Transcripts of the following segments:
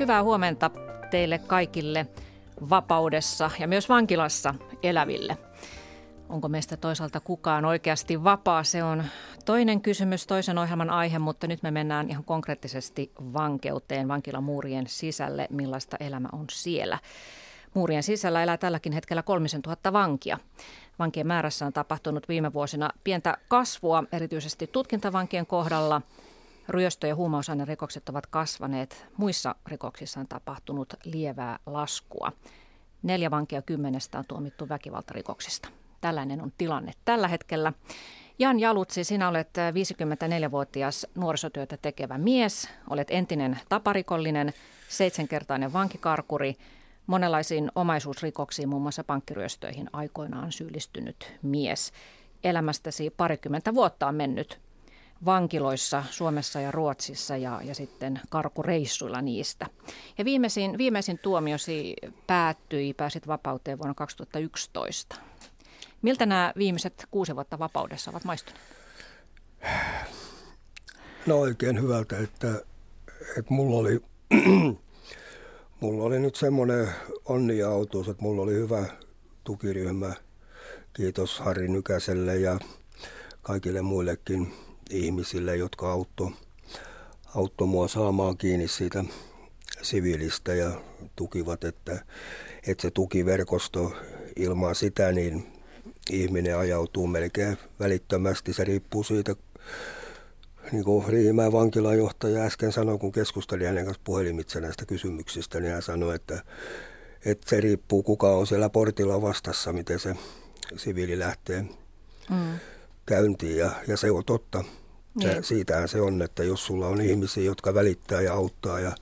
Hyvää huomenta teille kaikille vapaudessa ja myös vankilassa eläville. Onko meistä toisaalta kukaan oikeasti vapaa? Se on toinen kysymys, toisen ohjelman aihe, mutta nyt me mennään ihan konkreettisesti vankeuteen, vankilamuurien sisälle, millaista elämä on siellä. Muurien sisällä elää tälläkin hetkellä 3 000 vankia. Vankien määrässä on tapahtunut viime vuosina pientä kasvua, erityisesti tutkintavankien kohdalla. Ryöstö- ja huumausainerikokset ovat kasvaneet. Muissa rikoksissa on tapahtunut lievää laskua. 4 vankia 10 on tuomittu väkivaltarikoksista. Tällainen on tilanne tällä hetkellä. Jan Jalutsi, sinä olet 54-vuotias nuorisotyötä tekevä mies. Olet entinen taparikollinen, 7-kertainen vankikarkuri. Monenlaisiin omaisuusrikoksiin, muun muassa pankkiryöstöihin, aikoinaan syyllistynyt mies. Elämästäsi 20 vuotta on mennyt vankiloissa Suomessa ja Ruotsissa ja sitten karkureissuilla niistä. Ja viimeisin tuomiosi päättyi, pääsit vapauteen vuonna 2011. Miltä nämä viimeiset 6 vuotta vapaudessa ovat maistuneet? No oikein hyvältä, että mulla oli nyt semmoinen onni ja autuus, että mulla oli hyvä tukiryhmä. Kiitos Harri Nykäselle ja kaikille muillekin ihmisille, jotka auttoi mua saamaan kiinni siitä siviilistä ja tukivat, että se tukiverkosto ilman sitä, niin ihminen ajautuu melkein välittömästi. Se riippuu siitä, niin kuin Riihimäen vankilajohtaja äsken sanoi, kun keskustelin hänen kanssa puhelimitse näistä kysymyksistä, niin hän sanoi, että se riippuu, kuka on siellä portilla vastassa, miten se siviili lähtee käyntiin. Ja se on totta. Niin. Siitähän se on, että jos sulla on ihmisiä, jotka välittää ja auttaa ja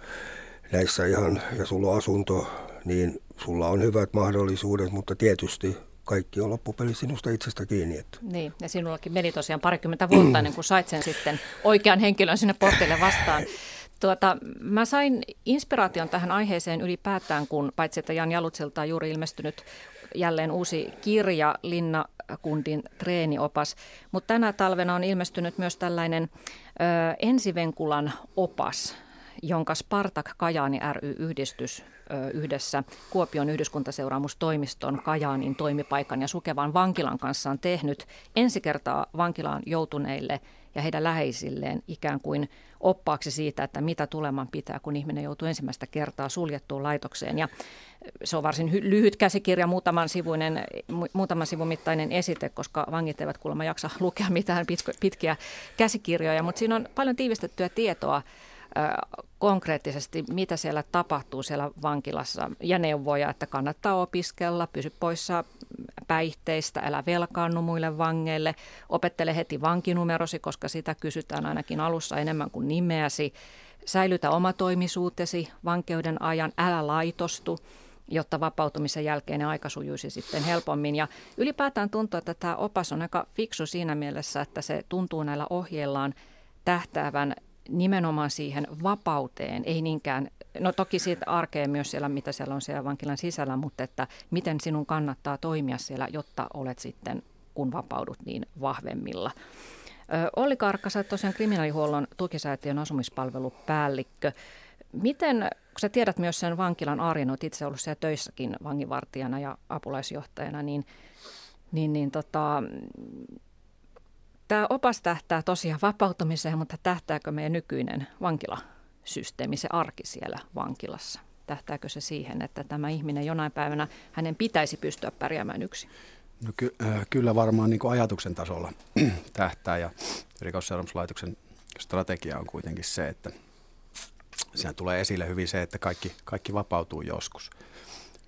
näissä ihan, ja sulla on asunto, niin sulla on hyvät mahdollisuudet, mutta tietysti kaikki on loppupeli sinusta itsestä kiinni. Niin, ja sinullakin meni tosiaan 20 vuotta ennen kuin sait sen sitten oikean henkilön sinne portille vastaan. Mä sain inspiraation tähän aiheeseen ylipäätään, kun paitsi että Jan Jalutsilta on juuri ilmestynyt jälleen uusi kirja, Linnakuntin treeniopas, mutta tänä talvena on ilmestynyt myös tällainen ensivenkulan opas, jonka Spartak Kajaani ry-yhdistys yhdessä Kuopion yhdyskuntaseuraamustoimiston Kajaanin toimipaikan ja Sukevan vankilan kanssa on tehnyt ensi kertaa vankilaan joutuneille ja heidän läheisilleen ikään kuin oppaaksi siitä, että mitä tuleman pitää, kun ihminen joutuu ensimmäistä kertaa suljettuun laitokseen. Ja se on varsin lyhyt käsikirja, muutaman sivun mittainen esite, koska vangit eivät kuulemma jaksa lukea mitään pitkiä käsikirjoja, mutta siinä on paljon tiivistettyä tietoa konkreettisesti, mitä siellä tapahtuu siellä vankilassa ja neuvoja, että kannattaa opiskella, pysy poissa päihteistä, älä velkaannu muille vangeille, opettele heti vankinumerosi, koska sitä kysytään ainakin alussa enemmän kuin nimeäsi, säilytä omatoimisuutesi vankeuden ajan, älä laitostu, jotta vapautumisen jälkeinen aika sujuisi sitten helpommin. Ja ylipäätään tuntuu, että tämä opas on aika fiksu siinä mielessä, että se tuntuu näillä ohjeillaan tähtäävän nimenomaan siihen vapauteen, ei niinkään, no toki siitä arkeen myös siellä, mitä siellä on siellä vankilan sisällä, mutta että miten sinun kannattaa toimia siellä, jotta olet sitten, kun vapaudut, niin vahvemmilla. Olli Kaarakka, sä olet tosiaan Kriminaalihuollon tukisäätiön asumispalvelupäällikkö. Miten, kun sä tiedät myös sen vankilan arjen, olet itse ollut siellä töissäkin vanginvartijana ja apulaisjohtajana, niin tämä opas tähtää tosiaan vapautumiseen, mutta tähtääkö meidän nykyinen vankilasysteemi, se arki siellä vankilassa? Tähtääkö se siihen, että tämä ihminen jonain päivänä, hänen pitäisi pystyä pärjäämään yksin? No kyllä varmaan niin kuin ajatuksen tasolla tähtää, ja Rikosseuraamuslaitoksen strategia on kuitenkin se, että siinä tulee esille hyvin se, että kaikki vapautuu joskus.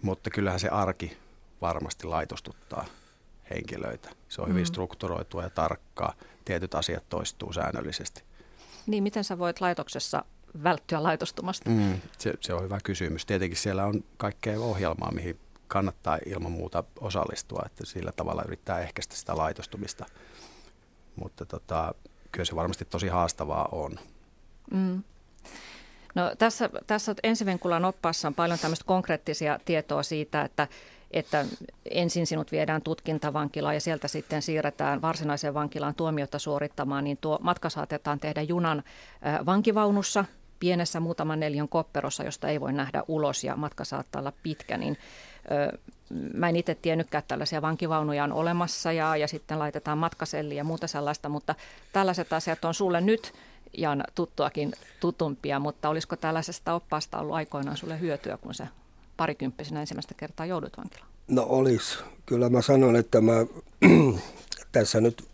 Mutta kyllähän se arki varmasti laitostuttaa henkilöitä. Se on hyvin strukturoitua ja tarkkaa. Tietyt asiat toistuu säännöllisesti. Niin, miten sä voit laitoksessa välttyä laitostumasta? Se on hyvä kysymys. Tietenkin siellä on kaikkea ohjelmaa, mihin kannattaa ilman muuta osallistua, että sillä tavalla yrittää ehkäistä sitä laitostumista. Mutta kyllä se varmasti tosi haastavaa on. No, tässä ensivenkulan oppaassa on paljon tämmöistä konkreettisia tietoa siitä, että ensin sinut viedään tutkintavankilaan ja sieltä sitten siirretään varsinaiseen vankilaan tuomiota suorittamaan, niin tuo matka saatetaan tehdä junan vankivaunussa pienessä muutaman neliön kopperossa, josta ei voi nähdä ulos ja matka saattaa olla pitkä, niin mä en itse tiennytkään, että tällaisia vankivaunuja on olemassa ja sitten laitetaan matkaselli ja muuta sellaista, mutta tällaiset asiat on sulle nyt Jan tuttuakin tutumpia, mutta olisiko tällaisesta oppaasta ollut aikoinaan sulle hyötyä, kun sä parikymppisenä ensimmäistä kertaa joudut vankilaan? No olisi. Kyllä mä sanon, että mä tässä nyt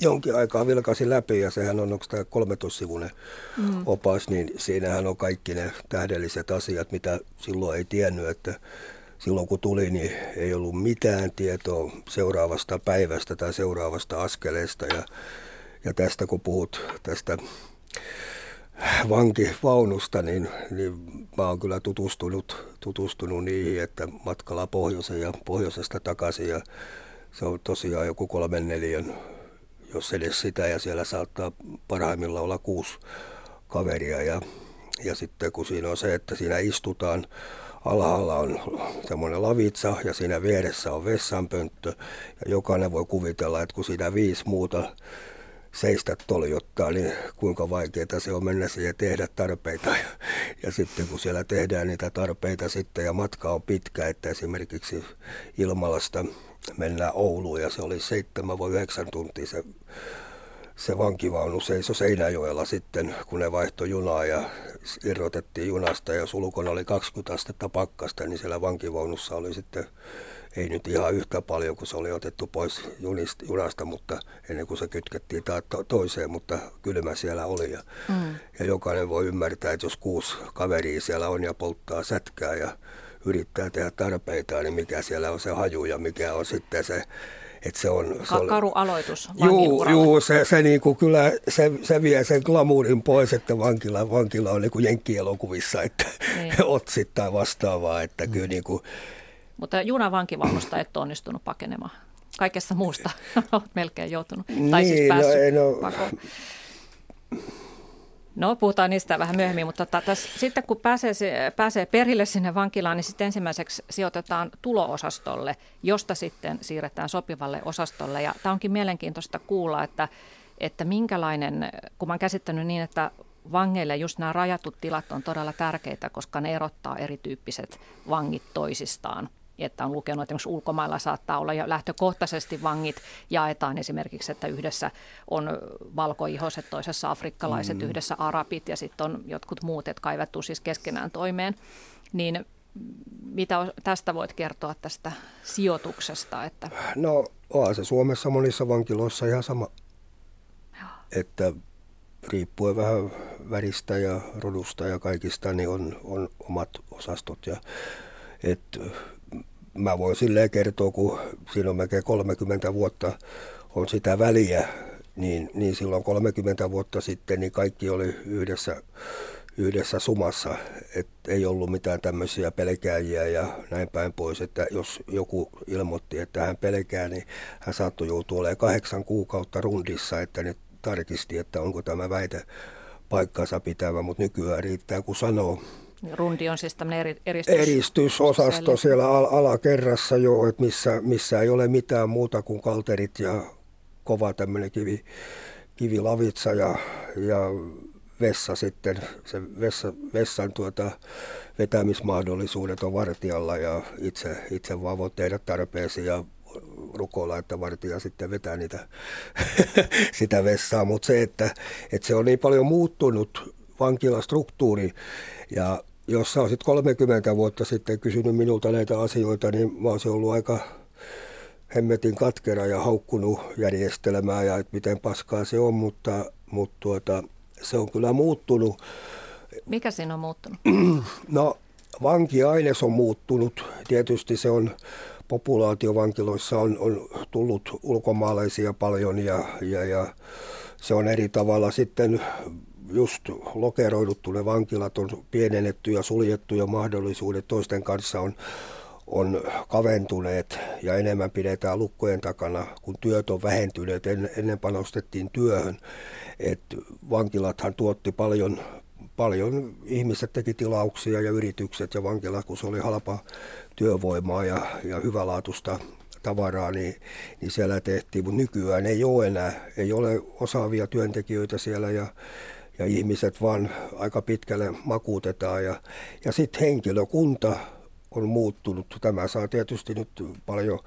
jonkin aikaa vilkasin läpi ja sehän on, onko tämä 13-sivuinen opas, niin siinähän on kaikki ne tähdelliset asiat, mitä silloin ei tiennyt, että silloin kun tuli, niin ei ollut mitään tietoa seuraavasta päivästä tai seuraavasta askeleesta. Ja tästä kun puhut tästä vankivaunusta, niin mä oon kyllä tutustunut niihin, että matkalla pohjoiseen ja pohjoisesta takaisin. Ja se on tosiaan joku 3-4, jos edes sitä, ja siellä saattaa parhaimmillaan olla 6 kaveria. Ja sitten kun siinä on se, että siinä istutaan, alhaalla on semmoinen lavitsa ja siinä vieressä on vessanpönttö ja jokainen voi kuvitella, että kun siinä 5 muuta seistä toljottaa, niin kuinka vaikeaa se on mennä siihen tehdä tarpeita. Ja sitten kun siellä tehdään niitä tarpeita sitten ja matka on pitkä, että esimerkiksi Ilmalasta mennään Ouluun ja se oli 7-9 tuntia se vankivaunu seisoi Seinäjoella sitten, kun ne vaihtoi junaa ja irrotettiin junasta. Jos ulkona oli 20 astetta pakkasta, niin siellä vankivaunussa oli sitten, ei nyt ihan yhtä paljon, kun se oli otettu pois junasta, mutta ennen kuin se kytkettiin toiseen, mutta kylmä siellä oli. Ja jokainen voi ymmärtää, että jos 6 kaveria siellä on ja polttaa sätkää ja yrittää tehdä tarpeitaan, niin mikä siellä on se haju ja mikä on sitten se... Se on karu aloitus vangin uralle. Juu, se niinku kyllä se vie sen glamuurin pois, että vankila on niinku jenkkielokuvissa, että otsittain vastaavaa, että kyllä niinku. Mutta junavankivaunusta et onnistunut pakenemaan. Kaikessa muusta olet melkein joutunut, tai siis päässyt pakoon. No, puhutaan niistä vähän myöhemmin, mutta sitten kun pääsee perille sinne vankilaan, niin sitten ensimmäiseksi sijoitetaan tulo-osastolle, josta sitten siirretään sopivalle osastolle. Ja tämä onkin mielenkiintoista kuulla, että minkälainen, kun mä oon käsittänyt niin, että vangeille just nämä rajatut tilat on todella tärkeitä, koska ne erottaa erityyppiset vangit toisistaan. Että on lukenut, että ulkomailla saattaa olla ja lähtökohtaisesti vangit jaetaan esimerkiksi, että yhdessä on valkoihoiset, toisessa afrikkalaiset, yhdessä arabit ja sitten on jotkut muut, jotka eivät tule siis keskenään toimeen. Niin mitä tästä voit kertoa tästä sijoituksesta? Että... No on se Suomessa monissa vankiloissa ihan sama, että riippuen vähän väristä ja rodusta ja kaikista, niin on omat osastot ja... Mä voin silleen kertoa, kun siinä on melkein 30 vuotta on sitä väliä, niin silloin 30 vuotta sitten niin kaikki oli yhdessä sumassa. Et ei ollut mitään tämmöisiä pelkääjiä ja näin päin pois, että jos joku ilmoitti, että hän pelkää, niin hän saattoi joutua olemaan 8 kuukautta rundissa, että ne tarkisti, että onko tämä väite paikkansa pitävä, mutta nykyään riittää, kun sanoo. Rundi on siis tämmöinen eristysosasto siellä alakerrassa jo, että missä ei ole mitään muuta kuin kalterit ja kova tämmöinen kivilavitsa ja vessa sitten. Se vessan vetämismahdollisuudet on vartijalla ja itse vaan voi tehdä tarpeesi ja rukoilla, että vartija sitten vetää niitä, sitä vessaa. Mutta se, että se on niin paljon muuttunut vankilastruktuuri ja... Jos sä olisit 30 vuotta sitten kysynyt minulta näitä asioita, niin mä olisin ollut aika hemmetin katkera ja haukkunut järjestelmää ja että miten paskaa se on, mutta se on kyllä muuttunut. Mikä siinä on muuttunut? No, vankiaines on muuttunut. Tietysti se on, populaatiovankiloissa on tullut ulkomaalaisia paljon ja se on eri tavalla sitten... Just lokeroiduttu ne vankilat on pienennetty ja suljettu ja mahdollisuudet toisten kanssa on kaventuneet ja enemmän pidetään lukkojen takana, kun työt on vähentyneet. Ennen panostettiin työhön. Et vankilathan tuotti paljon, ihmiset teki tilauksia ja yritykset ja vankilat, kun se oli halpa työvoimaa ja hyvälaatuista tavaraa, niin siellä tehtiin, mutta nykyään ei ole osaavia työntekijöitä siellä ja ja ihmiset vaan aika pitkälle makuutetaan ja sitten henkilökunta on muuttunut. Tämä saa tietysti nyt paljon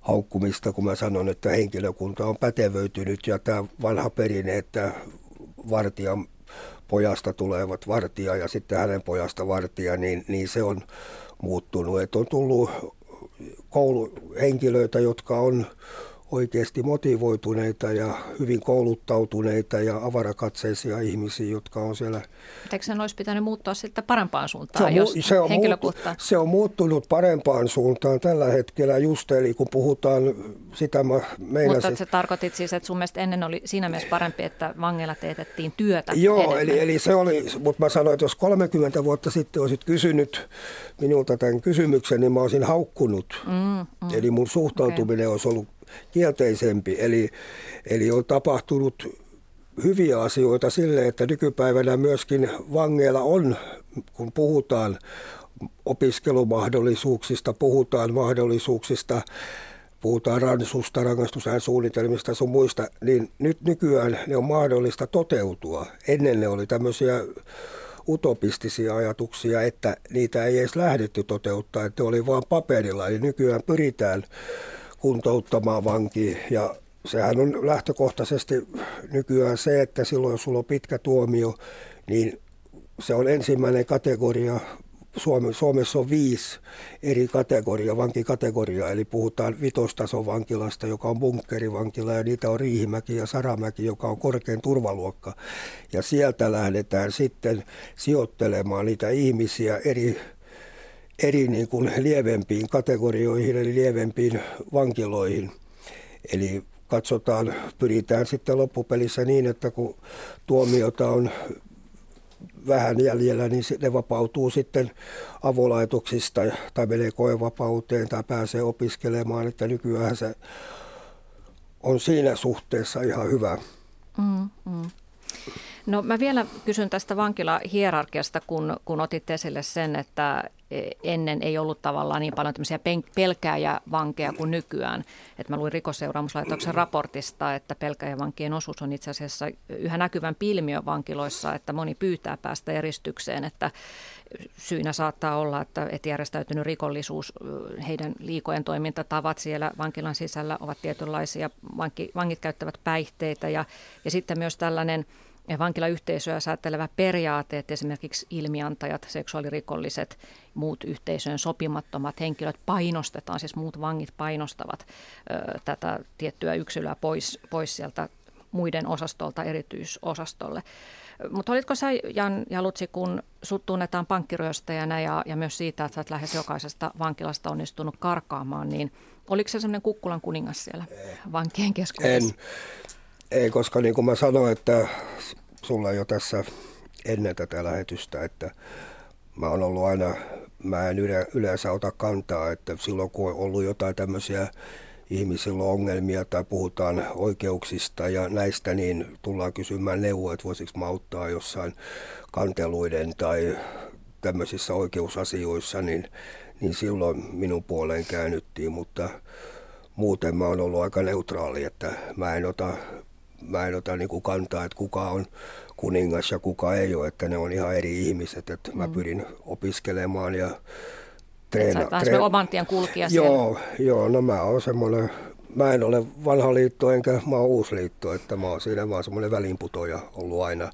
haukkumista, kun mä sanon, että henkilökunta on pätevöitynyt ja tämä vanha perinne, että vartijan pojasta tulevat vartija ja sitten hänen pojasta vartija, niin se on muuttunut. Et on tullut kouluhenkilöitä, jotka on oikeasti motivoituneita ja hyvin kouluttautuneita ja avarakatseisia ihmisiä, jotka on siellä. Eikö sen olisi pitänyt muuttua sitten parempaan suuntaan, se on muuttunut parempaan suuntaan tällä hetkellä just, eli kun puhutaan sitä meillä. Mutta se tarkoitit siis, että sun mielestä ennen oli siinä mielessä parempi, että vangeilla teetettiin työtä. Joo, eli se oli, mutta mä sanoin, että jos 30 vuotta sitten olisit kysynyt minulta tämän kysymyksen, niin mä olisin haukkunut. Eli mun suhtautuminen olisi ollut kielteisempi. Eli on tapahtunut hyviä asioita sille, että nykypäivänä myöskin vangeilla on, kun puhutaan opiskelumahdollisuuksista, puhutaan ransusta, rangaistusajan suunnitelmista sun muista, niin nyt nykyään ne on mahdollista toteutua. Ennen ne oli tämmöisiä utopistisia ajatuksia, että niitä ei edes lähdetty toteuttaa, että ne oli vaan paperilla, eli nykyään pyritään kuntouttamaan vanki. Ja sehän on lähtökohtaisesti nykyään se, että silloin jos sulla on pitkä tuomio, niin se on ensimmäinen kategoria. Suomessa on 5 eri kategoriaa, vankikategoriaa, eli puhutaan 5-tason vankilasta, joka on bunkkerivankila, ja niitä on Riihimäki ja Saramäki, joka on korkein turvaluokka. Ja sieltä lähdetään sitten sijoittelemaan niitä ihmisiä eri niin kuin lievempiin kategorioihin, eli lievempiin vankiloihin. Eli katsotaan, pyritään sitten loppupelissä niin, että kun tuomiota on vähän jäljellä, niin ne vapautuu sitten avolaitoksista tai menee koevapauteen tai pääsee opiskelemaan, että nykyään se on siinä suhteessa ihan hyvä. No mä vielä kysyn tästä vankilahierarkiasta, kun otit esille sen, että ennen ei ollut tavallaan niin paljon tämmöisiä pelkääjävankeja kuin nykyään. Että mä luin Rikosseuraamuslaitoksen raportista, että pelkääjävankien osuus on itse asiassa yhä näkyvän pilmiön vankiloissa, että moni pyytää päästä eristykseen, että syynä saattaa olla, että järjestäytynyt rikollisuus, heidän liikojen toimintatavat siellä vankilan sisällä ovat tietynlaisia, vangit käyttävät päihteitä ja sitten myös tällainen vankilayhteisöä säätelevä periaate, että esimerkiksi ilmiantajat, seksuaalirikolliset, muut yhteisöön sopimattomat henkilöt painostetaan, siis muut vangit painostavat tätä tiettyä yksilöä pois sieltä muiden osastolta erityisosastolle. Mutta olitko sä, Jan Jalutsi, kun sut tunnetaan pankkiryöstäjänä ja myös siitä, että sä oot lähes jokaisesta vankilasta onnistunut karkaamaan, niin oliko se sellainen kukkulan kuningas siellä vankien keskuudessa? Ei, koska niin kuin mä sanoin, että sulla jo tässä ennen tätä lähetystä, että mä oon ollut aina, mä en yleensä ota kantaa, että silloin kun on ollut jotain tämmöisiä ihmisillä on ongelmia tai puhutaan oikeuksista ja näistä, niin tullaan kysymään neuvoa, että voisiko mä auttaa jossain kanteluiden tai tämmöisissä oikeusasioissa, niin silloin minun puoleen käännyttiin, mutta muuten mä oon ollut aika neutraali, että mä en ota niin kuin kantaa, että kuka on kuningas ja kuka ei ole, että ne on ihan eri ihmiset, että mä pyrin opiskelemaan ja treenaamaan. Sä oot oman tien kulkija siellä. Joo, no mä oon semmoinen, mä en ole vanha liitto enkä mä oon uusi liitto, että mä oon siinä vaan semmoinen välinputoja ollut aina.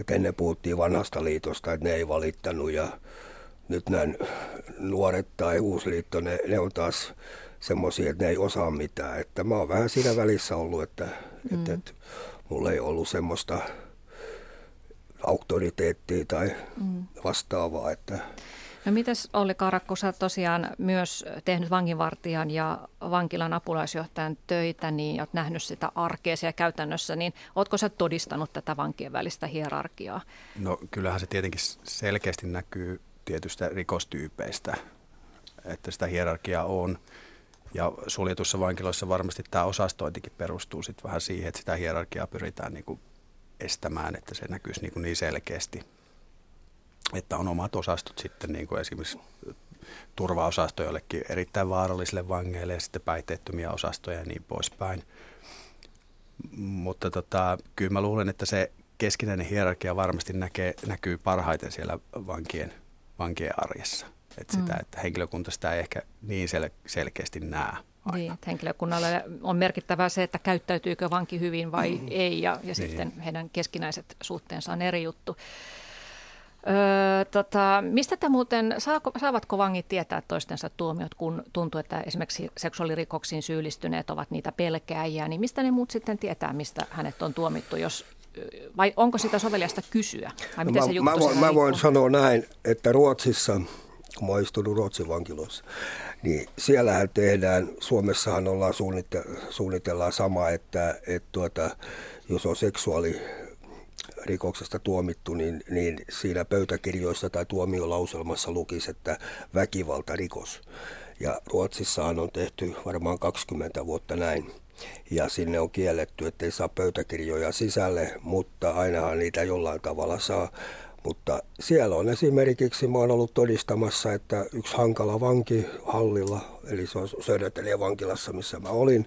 Että ennen puhuttiin vanhasta liitosta, että ne ei valittanut ja nyt näin nuoret tai uusi liitto, ne on taas semmoisia, että ne ei osaa mitään. Että mä oon vähän siinä välissä ollut, että mulla ei ollut semmoista auktoriteettia tai vastaavaa. Että. No mitäs Olli Kaarakka, sä oot tosiaan myös tehnyt vanginvartijan ja vankilan apulaisjohtajan töitä, niin oot nähnyt sitä arkea siellä käytännössä, niin ootko sä todistanut tätä vankien välistä hierarkiaa? No kyllähän se tietenkin selkeästi näkyy tietystä rikostyypeistä, että sitä hierarkiaa on. Ja suljetussa vankiloissa varmasti tämä osastointikin perustuu sitten vähän siihen, että sitä hierarkiaa pyritään niinku estämään, että se näkyisi niinku niin selkeästi, että on omat osastot sitten niinku esimerkiksi turvaosasto jollekin erittäin vaarallisille vangeille ja sitten päihteettömiä osastoja ja niin poispäin. Mutta kyllä mä luulen, että se keskinäinen hierarkia varmasti näkyy parhaiten siellä vankien arjessa. Että sitä, että henkilökunta sitä ei ehkä niin selkeästi näe aina. Niin, että henkilökunnalle on merkittävää se, että käyttäytyykö vanki hyvin vai ei, ja sitten heidän keskinäiset suhteensa on eri juttu. Mistä te muuten, saavatko vangit tietää toistensa tuomiot, kun tuntuu, että esimerkiksi seksuaalirikoksiin syyllistyneet ovat niitä pelkääjiä, niin mistä ne muut sitten tietää, mistä hänet on tuomittu, jos, vai onko sitä soveliasta kysyä? Vai miten se juttu mä voin sanoa näin, että Ruotsissa, kun mä oon istunut Ruotsin vankiloissa, niin siellähän tehdään, Suomessahan ollaan suunnitellaan sama, että jos on seksuaalirikoksesta tuomittu, niin siinä pöytäkirjoissa tai tuomiolauselmassa lukisi, että väkivaltarikos. Ja Ruotsissahan on tehty varmaan 20 vuotta näin. Ja sinne on kielletty, ettei saa pöytäkirjoja sisälle, mutta ainahan niitä jollain tavalla saa. Mutta siellä on esimerkiksi, mä oon ollut todistamassa, että yksi hankala vanki Hallilla, eli se on Södertäljen vankilassa, missä mä olin,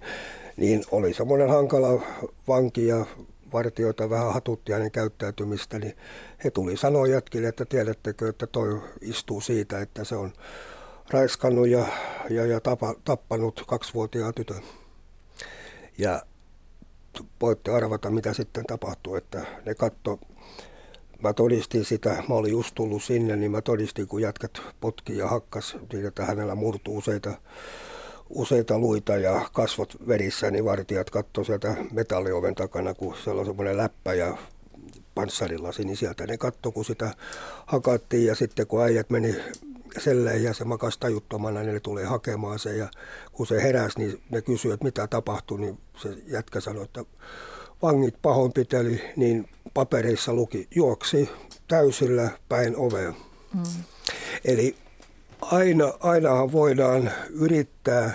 niin oli semmoinen hankala vanki ja vartijoita vähän hatutti hänen käyttäytymistä, niin he tuli sanoa jätkille, että tiedättekö, että toi istuu siitä, että se on raiskannut ja tappanut 2-vuotiaan tytön. Ja voitte arvata, mitä sitten tapahtui, että ne katsoi. Mä todistin sitä, mä olin just tullut sinne, niin mä todistin, kun jätkät potki ja hakkas, niin että hänellä murtui useita luita ja kasvot verissä, niin vartijat katsoi sieltä metallioven takana, kun siellä on semmoinen läppä ja panssarilasi, niin sieltä ne katsoi, kun sitä hakattiin, ja sitten kun äijät meni selleen ja se makasi tajuttomana, niin ne tuli hakemaan se, ja kun se heräsi, niin ne kysyi, että mitä tapahtui, niin se jätkä sanoi, että vangit pahoinpiteli, niin papereissa luki, juoksi täysillä päin ovea. Eli ainahan voidaan yrittää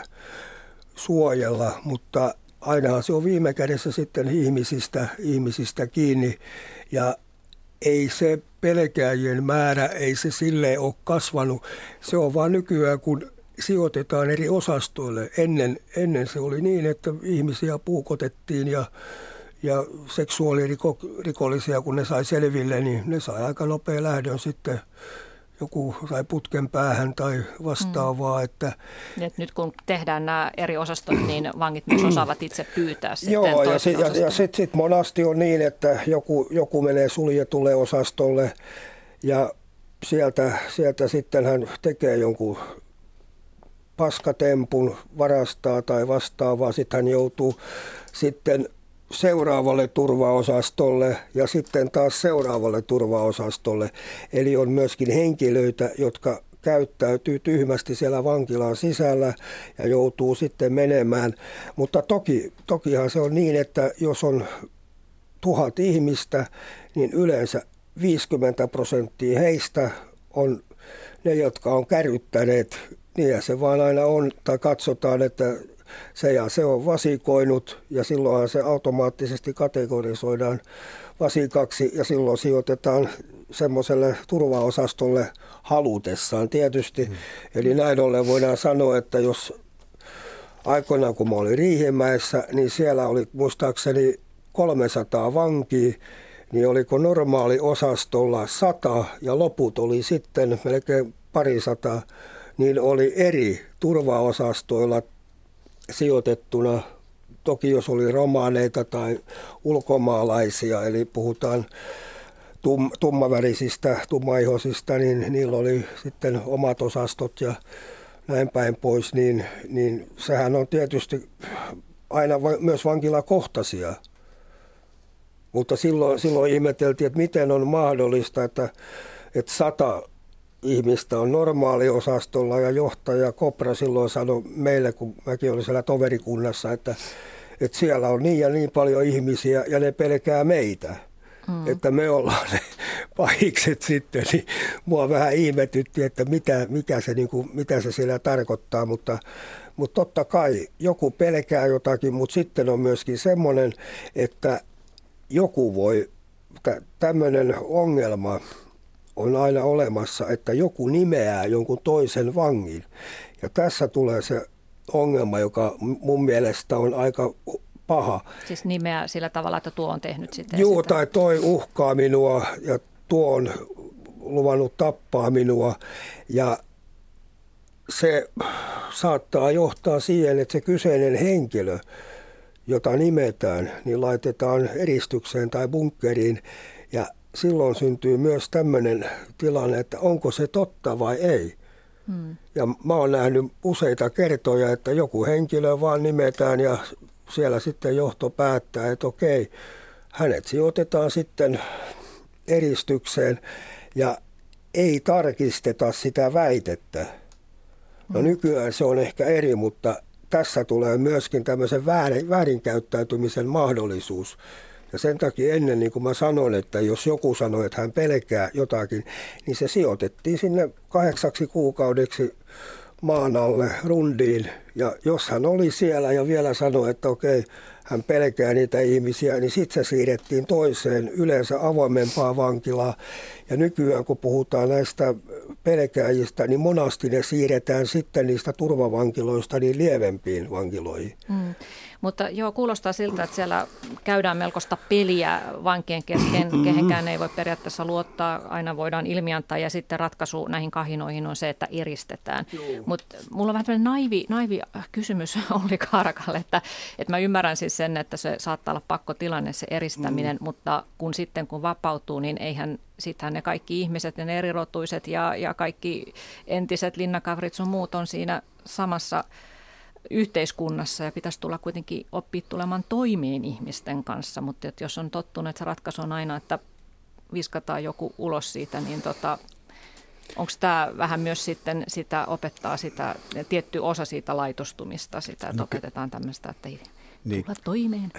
suojella, mutta ainahan se on viime kädessä sitten ihmisistä kiinni. Ja ei se pelkääjien määrä, ei se silleen ole kasvanut. Se on vaan nykyään, kun sijoitetaan eri osastoille. Ennen se oli niin, että ihmisiä puukotettiin ja seksuaalirikollisia, kun ne sai selville, niin ne sai aika nopea lähdön sitten. Joku sai putken päähän tai vastaavaa. Nyt kun tehdään nämä eri osastot, niin vangit myös osaavat itse pyytää sitten toista osaston. Joo, ja sitten monasti on niin, että joku menee suljetulle osastolle ja sieltä sitten hän tekee jonkun paskatempun, varastaa tai vastaavaa. Sitten hän joutuu sitten seuraavalle turvaosastolle ja sitten taas seuraavalle turvaosastolle. Eli on myöskin henkilöitä, jotka käyttäytyy tyhmästi siellä vankilan sisällä ja joutuu sitten menemään. Mutta tokihan se on niin, että jos on 1000 ihmistä, niin yleensä 50% heistä on ne, jotka on kärryttäneet. Niin se vaan aina on, tai katsotaan, että se on vasikoinut, ja silloinhan se automaattisesti kategorisoidaan vasikaksi, ja silloin sijoitetaan semmoiselle turvaosastolle halutessaan tietysti. Eli näin ollen voidaan sanoa, että jos aikoinaan kun mä olin Riihimäessä, niin siellä oli muistaakseni 300 vankia, niin oliko normaali osastolla 100, ja loput oli sitten melkein 200, niin oli eri turvaosastoilla sijoitettuna, toki jos oli romaaneita tai ulkomaalaisia, eli puhutaan tummavärisistä, tummaihoisista, niin niillä oli sitten omat osastot ja näin päin pois, niin sehän on tietysti aina myös vankilakohtaisia. Mutta silloin ihmeteltiin, että miten on mahdollista, että 100 ihmistä on normaaliosastolla, ja johtaja Kopra silloin sanoi meille, kun mäkin olin siellä toverikunnassa, että siellä on niin ja niin paljon ihmisiä ja ne pelkää meitä, että me ollaan ne pahikset sitten. Niin mua vähän ihmetytti, että mitä se siellä tarkoittaa, mutta totta kai joku pelkää jotakin, mutta sitten on myöskin semmoinen, että joku voi, tämmöinen ongelma on aina olemassa, että joku nimeää jonkun toisen vangin. Ja tässä tulee se ongelma, joka mun mielestä on aika paha. Siis nimeä sillä tavalla, että tuo on tehnyt sitä. Joo, sitä. Tai toi uhkaa minua ja tuo on luvannut tappaa minua. Ja se saattaa johtaa siihen, että se kyseinen henkilö, jota nimetään, niin laitetaan eristykseen tai bunkkeriin. Ja silloin syntyy myös tämmöinen tilanne, että onko se totta vai ei. Ja mä oon nähnyt useita kertoja, että joku henkilö vaan nimetään ja siellä sitten johto päättää, että okei, hänet sijoitetaan sitten eristykseen ja ei tarkisteta sitä väitettä. No nykyään se on ehkä eri, mutta tässä tulee myöskin tämmöisen väärinkäyttäytymisen mahdollisuus. Ja sen takia ennen, niin kuin mä sanoin, että jos joku sanoi, että hän pelkää jotakin, niin se sijoitettiin sinne 8 kuukaudeksi maan alle rundiin. Ja jos hän oli siellä ja vielä sanoi, että okei, hän pelkää niitä ihmisiä, niin sitten se siirrettiin toiseen, yleensä avoimempaa vankilaa. Ja nykyään, kun puhutaan näistä pelkääjistä, niin monasti ne siirretään sitten niistä turvavankiloista niin lievempiin vankiloihin. Mutta joo, kuulostaa siltä, että siellä käydään melkoista peliä vankien kesken, kehenkään ei voi periaatteessa luottaa, aina voidaan ilmiantaa ja sitten ratkaisu näihin kahinoihin on se, että eristetään. Mutta mulla on vähän tämmöinen naivi kysymys Olli Kaarakalle, että mä ymmärrän siis sen, että se saattaa olla pakkotilanne se eristäminen, mutta kun vapautuu, niin eihän sittenhän ne kaikki ihmiset, ne erirotuiset ja kaikki entiset linnakavrit sun muut on siinä samassa yhteiskunnassa ja pitäisi tulla kuitenkin oppia tulemaan toimeen ihmisten kanssa, mutta jos on tottunut, että se ratkaisu on aina, että viskataan joku ulos siitä, niin onko tämä vähän myös sitten sitä opettaa sitä tietty osa siitä laitostumista, sitä, että opetetaan tämmöistä, että ei tulla toimeen.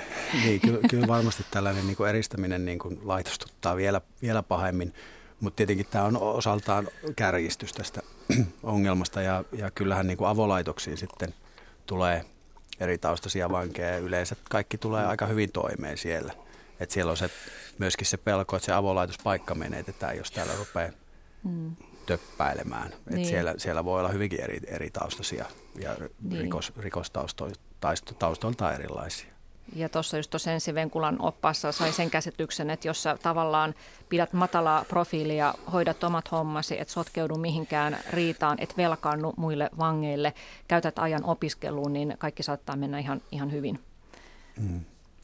Niin, kyllä varmasti tällainen niin kuin eristäminen niin kuin laitostuttaa vielä pahemmin, mutta tietenkin tämä on osaltaan kärjistys tästä ongelmasta ja kyllähän niin kuin avolaitoksiin sitten tulee eri taustaisia vankeja ja yleensä kaikki tulee aika hyvin toimeen siellä. Et siellä on myöskin se pelko, että se avolaitospaikka menetetään, jos täällä rupeaa töppäilemään. Et niin. siellä voi olla hyvinkin eri taustaisia ja rikostaustoilta erilaisia. Ja tuossa just tuossa ensi Venkulan oppaassa sai sen käsityksen, että jos sä tavallaan pidät matalaa profiilia, hoidat omat hommasi, et sotkeudu mihinkään riitaan, et velkaannu muille vangeille, käytät ajan opiskeluun, niin kaikki saattaa mennä ihan hyvin.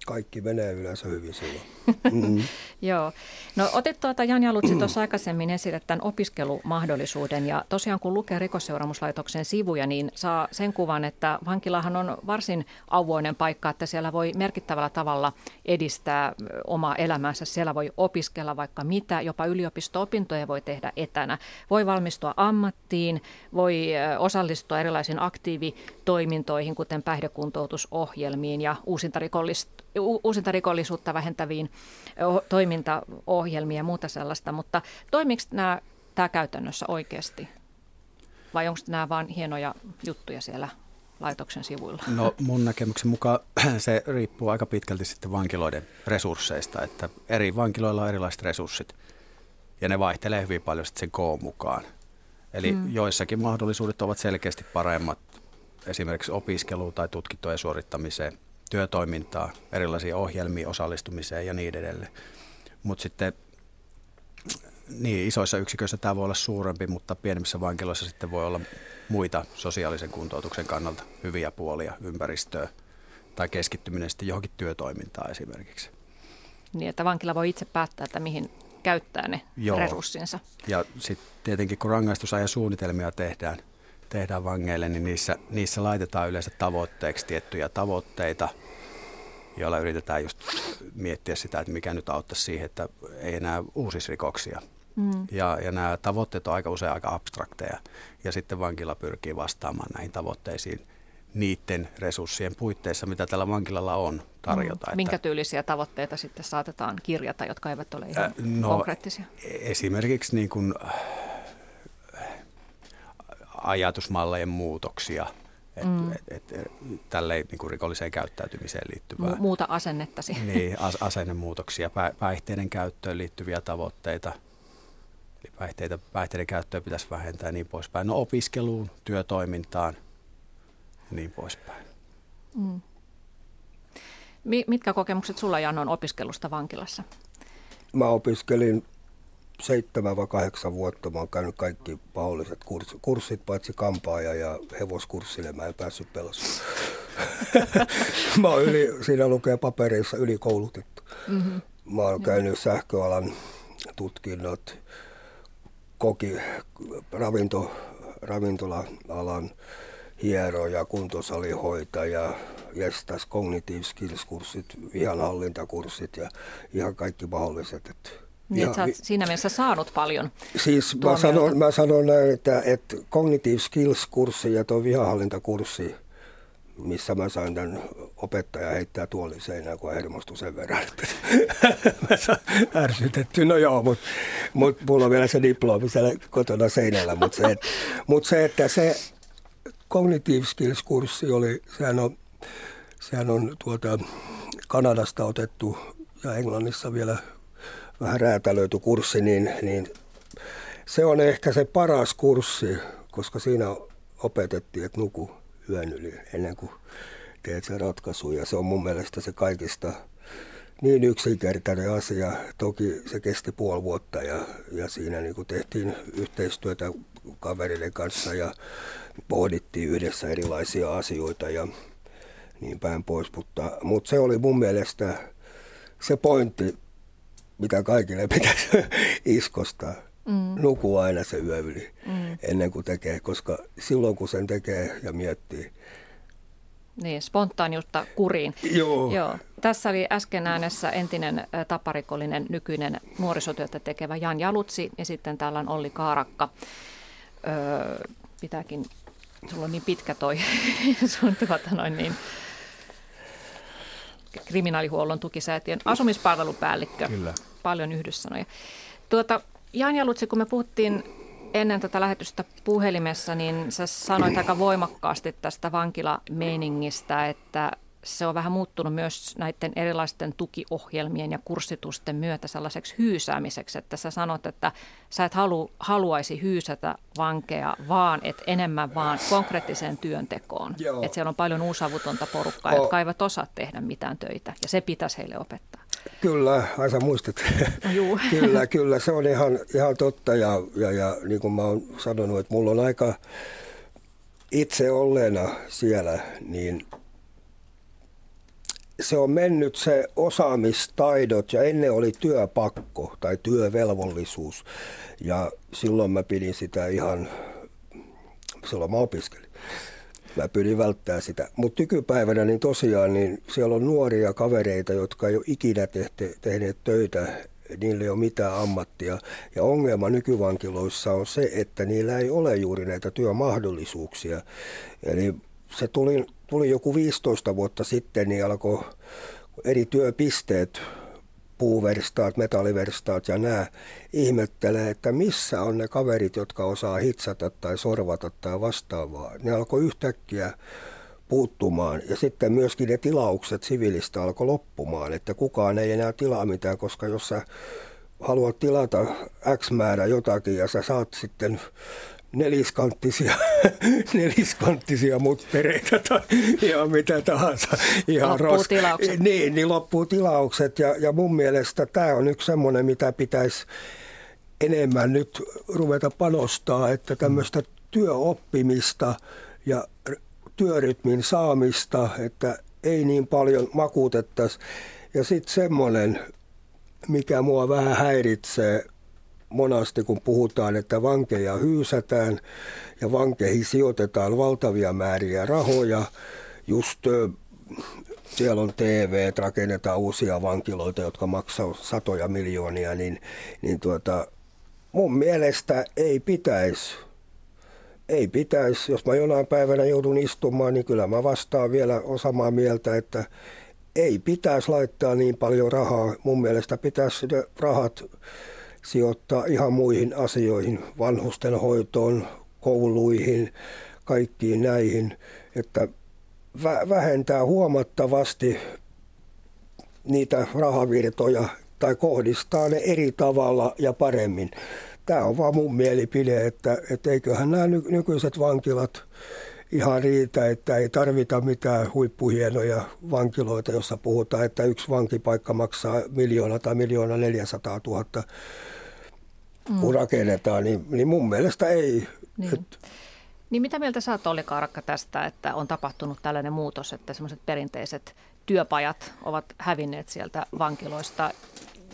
Kaikki menee yleensä hyvin silloin. Joo. No otit Jan Jalutsi tuossa aikaisemmin esille tämän opiskelumahdollisuuden ja tosiaan kun lukee Rikosseuraamuslaitoksen sivuja, niin saa sen kuvan, että vankilahan on varsin auvoinen paikka, että siellä voi merkittävällä tavalla edistää omaa elämäänsä. Siellä voi opiskella vaikka mitä, jopa yliopisto-opintoja voi tehdä etänä. Voi valmistua ammattiin, voi osallistua erilaisiin aktiivitoimintoihin, kuten päihdekuntoutusohjelmiin ja uusintarikollisuutta vähentäviin toimintaohjelmiin ja muuta sellaista, mutta toimiko tämä käytännössä oikeasti? Vai onko nämä vain hienoja juttuja siellä laitoksen sivuilla? No mun näkemyksen mukaan se riippuu aika pitkälti sitten vankiloiden resursseista, että eri vankiloilla on erilaiset resurssit ja ne vaihtelee hyvin paljon sitten sen koon mukaan. Eli joissakin mahdollisuudet ovat selkeästi paremmat esimerkiksi opiskeluun tai tutkintojen suorittamiseen, työtoimintaa, erilaisia ohjelmia, osallistumiseen ja niin edelleen. Mutta sitten niin, isoissa yksiköissä tämä voi olla suurempi, mutta pienemmissä vankiloissa sitten voi olla muita sosiaalisen kuntoutuksen kannalta hyviä puolia, ympäristöä tai keskittyminen sitten johonkin työtoimintaan esimerkiksi. Niin, että vankila voi itse päättää, että mihin käyttää ne resurssinsa. Ja sitten tietenkin kun rangaistusajan suunnitelmia tehdään vangeille, niin niissä laitetaan yleensä tavoitteeksi tiettyjä tavoitteita, joilla yritetään just miettiä sitä, että mikä nyt auttaisi siihen, että ei enää uusisi rikoksia. Ja nämä tavoitteet on aika usein aika abstrakteja. Ja sitten vankila pyrkii vastaamaan näihin tavoitteisiin niiden resurssien puitteissa, mitä tällä vankilalla on tarjota. Minkä tyylisiä tavoitteita sitten saatetaan kirjata, jotka eivät ole ihan konkreettisia? Esimerkiksi niin kuin ajatusmallien muutoksia, tälleen niin kuin rikolliseen käyttäytymiseen liittyvää. Muuta asennettasi. Niin, asennemuutoksia, päihteiden käyttöön liittyviä tavoitteita. Eli päihteiden käyttöä pitäisi vähentää ja niin poispäin. No opiskeluun, työtoimintaan ja niin poispäin. Mitkä kokemukset sulla, Jan, on opiskelusta vankilassa? Mä opiskelin 7 vai 8 vuotta. Mä oon käynyt kaikki paholliset kurssit, paitsi kampaaja ja hevoskurssille. Mä en päässyt pelastua. Mä oon siinä lukee paperissa ylikoulutettu. Mm-hmm. Mä oon käynyt sähköalan tutkinnot, ravintola-alan hieroja, kuntosalihoitaja, jästäs cognitive skills-kurssit, vihanhallintakurssit ja ihan kaikki mahdolliset. Niin sä oot siinä mielessä saanut paljon. Siis mä sanon näin, että cognitive skills-kurssi ja tuo vihanhallintakurssi, missä mä sain tämän opettajan heittää tuolin seinään, kun hermostui sen verran, että mä saan ärsytetty. No joo, mutta mulla on vielä se diplomi siellä kotona seinällä. Mutta se, että cognitive skills-kurssi oli, sehän on tuolta Kanadasta otettu ja Englannissa vielä vähän räätälöity kurssi, niin se on ehkä se paras kurssi, koska siinä opetettiin, että nuku yön yli ennen kuin teet sen ratkaisun. Ja se on mun mielestä se kaikista niin yksinkertainen asia. Toki se kesti 5,5 vuotta ja siinä niin kuin tehtiin yhteistyötä kavereiden kanssa ja pohdittiin yhdessä erilaisia asioita ja niin päin pois. Mutta se oli mun mielestä se pointti, mitä kaikille pitäisi iskostaa. Nuku aina se yö yli ennen kuin tekee, koska silloin kun sen tekee ja miettii. Niin, spontaaniutta kuriin. Joo. Tässä oli äsken äänessä entinen taparikollinen, nykyinen nuorisotyötä tekevä Jan Jalutsi ja sitten täällä on Olli Kaarakka. Pitääkin, sulla on niin pitkä toi sun kriminaalihuollon tukisäätiön asumispalvelupäällikkö. Kyllä. Paljon yhdyssanoja. Jan Jalutsi, kun me puhuttiin ennen tätä lähetystä puhelimessa, niin sä sanoit aika voimakkaasti tästä vankilameiningistä, että se on vähän muuttunut myös näiden erilaisten tukiohjelmien ja kurssitusten myötä sellaiseksi hyysäämiseksi, että sä sanot, että sä et haluaisi hyysätä vankeja, vaan että enemmän vaan konkreettiseen työntekoon. Joo. Että siellä on paljon uusavutonta porukkaa, jotka eivät osaa tehdä mitään töitä ja se pitäisi heille opettaa. Kyllä, aina muistat. No, kyllä, se on ihan totta ja niin kuin mä oon sanonut, että mulla on aika itse olleena siellä, niin se on mennyt se osaamistaidot ja ennen oli työpakko tai työvelvollisuus ja silloin mä pidin sitä silloin mä opiskelin. Mä pyrin välttämään sitä. Mutta nykypäivänä niin tosiaan niin siellä on nuoria kavereita, jotka ei ole ikinä tehneet töitä. Niillä ei ole mitään ammattia. Ja ongelma nykyvankiloissa on se, että niillä ei ole juuri näitä työmahdollisuuksia. Eli se tuli joku 15 vuotta sitten, niin alkoi eri työpisteet, puuverstaat, metalliverstaat ja nämä, ihmettelee, että missä on ne kaverit, jotka osaa hitsata tai sorvata tai vastaavaa. Ne alkoi yhtäkkiä puuttumaan ja sitten myöskin ne tilaukset siviilistä alkoi loppumaan, että kukaan ei enää tilaa mitään, koska jos sä haluat tilata X määrä jotakin ja sä saat sitten neliskanttisia muttereita tai ihan mitä tahansa. Ihan tilaukset. Niin loppuu tilaukset. Ja mun mielestä tämä on yksi semmoinen, mitä pitäisi enemmän nyt ruveta panostaa, että tämmöistä työoppimista ja työrytmin saamista, että ei niin paljon makuutettaisi. Ja sitten semmoinen, mikä mua vähän häiritsee, monasti kun puhutaan, että vankeja hyysätään ja vankeihin sijoitetaan valtavia määriä rahoja, just siellä on TV, rakennetaan uusia vankiloita, jotka maksaa 100 miljoonia, niin mun mielestä ei pitäisi, jos mä jonain päivänä joudun istumaan, niin kyllä mä vastaan vielä samaa mieltä, että ei pitäisi laittaa niin paljon rahaa, mun mielestä pitäisi rahat sijoittaa ihan muihin asioihin, vanhustenhoitoon, kouluihin, kaikkiin näihin, että vähentää huomattavasti niitä rahavirtoja tai kohdistaa ne eri tavalla ja paremmin. Tämä on vaan mun mielipide, että eiköhän nämä nykyiset vankilat ihan riitä, että ei tarvita mitään huippuhienoja vankiloita, jossa puhutaan, että yksi vankipaikka maksaa 1 400 000, kun rakennetaan, niin mun mielestä ei. Niin. Niin mitä mieltä sä oot, Olli Kaarakka, tästä, että on tapahtunut tällainen muutos, että semmoiset perinteiset työpajat ovat hävinneet sieltä vankiloista?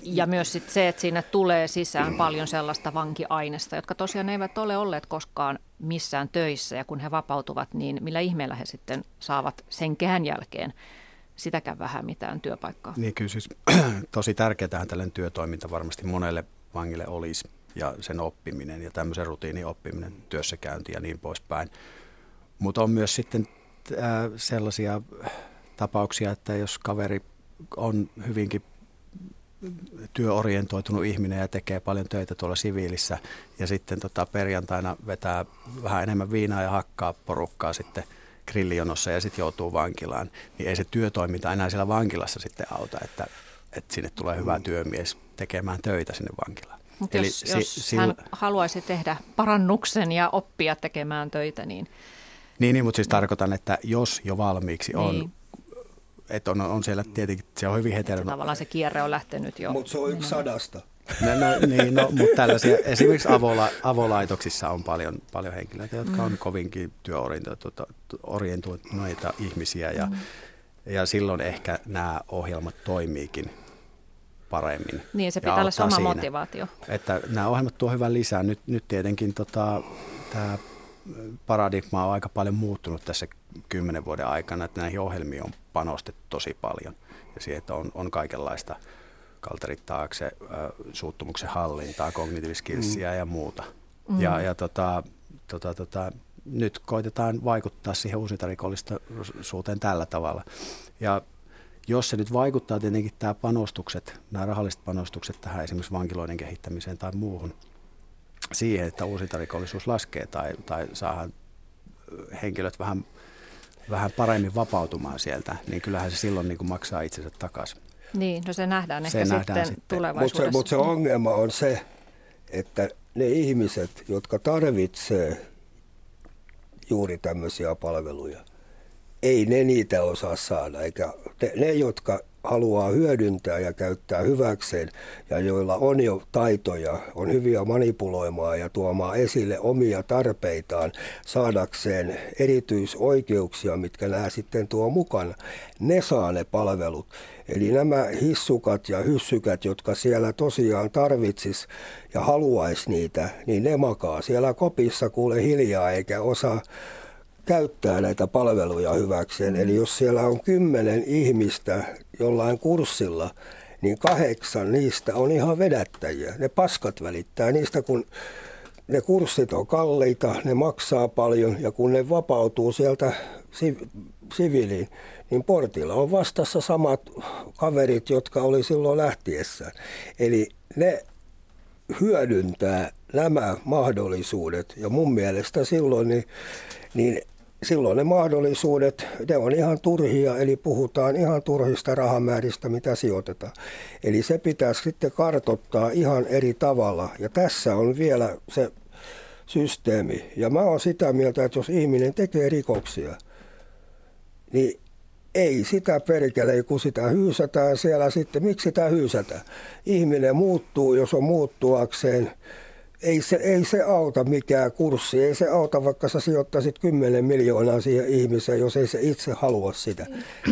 Ja myös sit se, että siinä tulee sisään paljon sellaista vankiainesta, jotka tosiaan eivät ole olleet koskaan missään töissä. Ja kun he vapautuvat, niin millä ihmeellä he sitten saavat senkään jälkeen sitäkään vähän mitään työpaikkaa? Niin kyllä siis tosi tärkeää tällainen työtoiminta varmasti monelle vangille olisi. Ja sen oppiminen ja tämmöisen rutiinin oppiminen, työssäkäynti ja niin poispäin. Mutta on myös sitten sellaisia tapauksia, että jos kaveri on hyvinkin työorientoitunut ihminen ja tekee paljon töitä tuolla siviilissä ja sitten perjantaina vetää vähän enemmän viinaa ja hakkaa porukkaa sitten grillijonossa ja sitten joutuu vankilaan, niin ei se työtoiminta enää siellä vankilassa sitten auta, että sinne tulee hyvä työmies tekemään töitä sinne vankilaan. Mutta jos hän haluaisi tehdä parannuksen ja oppia tekemään töitä, niin... Niin, mutta siis tarkoitan, että jos jo valmiiksi on, niin. Että on siellä tietenkin, se on hyvin heteroinen. Tavallaan se kierre on lähtenyt jo. Mutta se on 1 sadasta. Mutta tällaisia, esimerkiksi avolaitoksissa on paljon henkilöitä, jotka on kovinkin työorientuneita ihmisiä ja silloin ehkä nämä ohjelmat toimiikin paremmin. Niin, se pitää olla sama siinä motivaatio. Että nämä ohjelmat tuo hyvän lisään. Nyt tietenkin tämä paradigma on aika paljon muuttunut tässä 10 vuoden aikana, että näihin ohjelmiin on panostettu tosi paljon. Ja siihen, että on kaikenlaista kalterit taakse, suuttumuksen hallintaa, kognitiiviskilsiä ja muuta. Nyt koitetaan vaikuttaa siihen uusintarikollisuuteen tällä tavalla. Ja jos se nyt vaikuttaa tietenkin tämä panostukset, nämä rahalliset panostukset tähän esimerkiksi vankiloiden kehittämiseen tai muuhun, siihen, että uusintarikollisuus laskee tai saadaan henkilöt vähän paremmin vapautumaan sieltä, niin kyllähän se silloin niin kuin maksaa itsensä takaisin. Niin, no se nähdään ehkä sitten tulevaisuudessa. Mutta se ongelma on se, että ne ihmiset, jotka tarvitsee juuri tämmöisiä palveluja, ei ne niitä osaa saada, eikä ne, jotka haluaa hyödyntää ja käyttää hyväkseen ja joilla on jo taitoja, on hyviä manipuloimaan ja tuomaan esille omia tarpeitaan saadakseen erityisoikeuksia, mitkä nämä sitten tuo mukana, ne saa ne palvelut. Eli nämä hissukat ja hyssykät, jotka siellä tosiaan tarvitsis ja haluaisi niitä, niin ne makaa siellä kopissa kuule hiljaa eikä osaa käyttää näitä palveluja hyväkseen. Eli jos siellä on 10 ihmistä jollain kurssilla, niin 8 niistä on ihan vedättäjiä. Ne paskat välittää niistä, kun ne kurssit on kalliita, ne maksaa paljon ja kun ne vapautuu sieltä siviiliin, niin portilla on vastassa samat kaverit, jotka oli silloin lähtiessään. Eli ne hyödyntää nämä mahdollisuudet ja mun mielestä silloin niin silloin ne mahdollisuudet, ne on ihan turhia, eli puhutaan ihan turhista rahamääristä, mitä sijoitetaan. Eli se pitäisi sitten kartoittaa ihan eri tavalla. Ja tässä on vielä se systeemi. Ja mä oon sitä mieltä, että jos ihminen tekee rikoksia, niin ei sitä perkele, kun sitä hyysätään siellä sitten. Miksi sitä hyysätään? Ihminen muuttuu, jos on muuttuakseen. Ei se auta mikään kurssi, ei se auta, vaikka sä sijoittaisit 10 miljoonaa siihen ihmiseen, jos ei se itse halua sitä.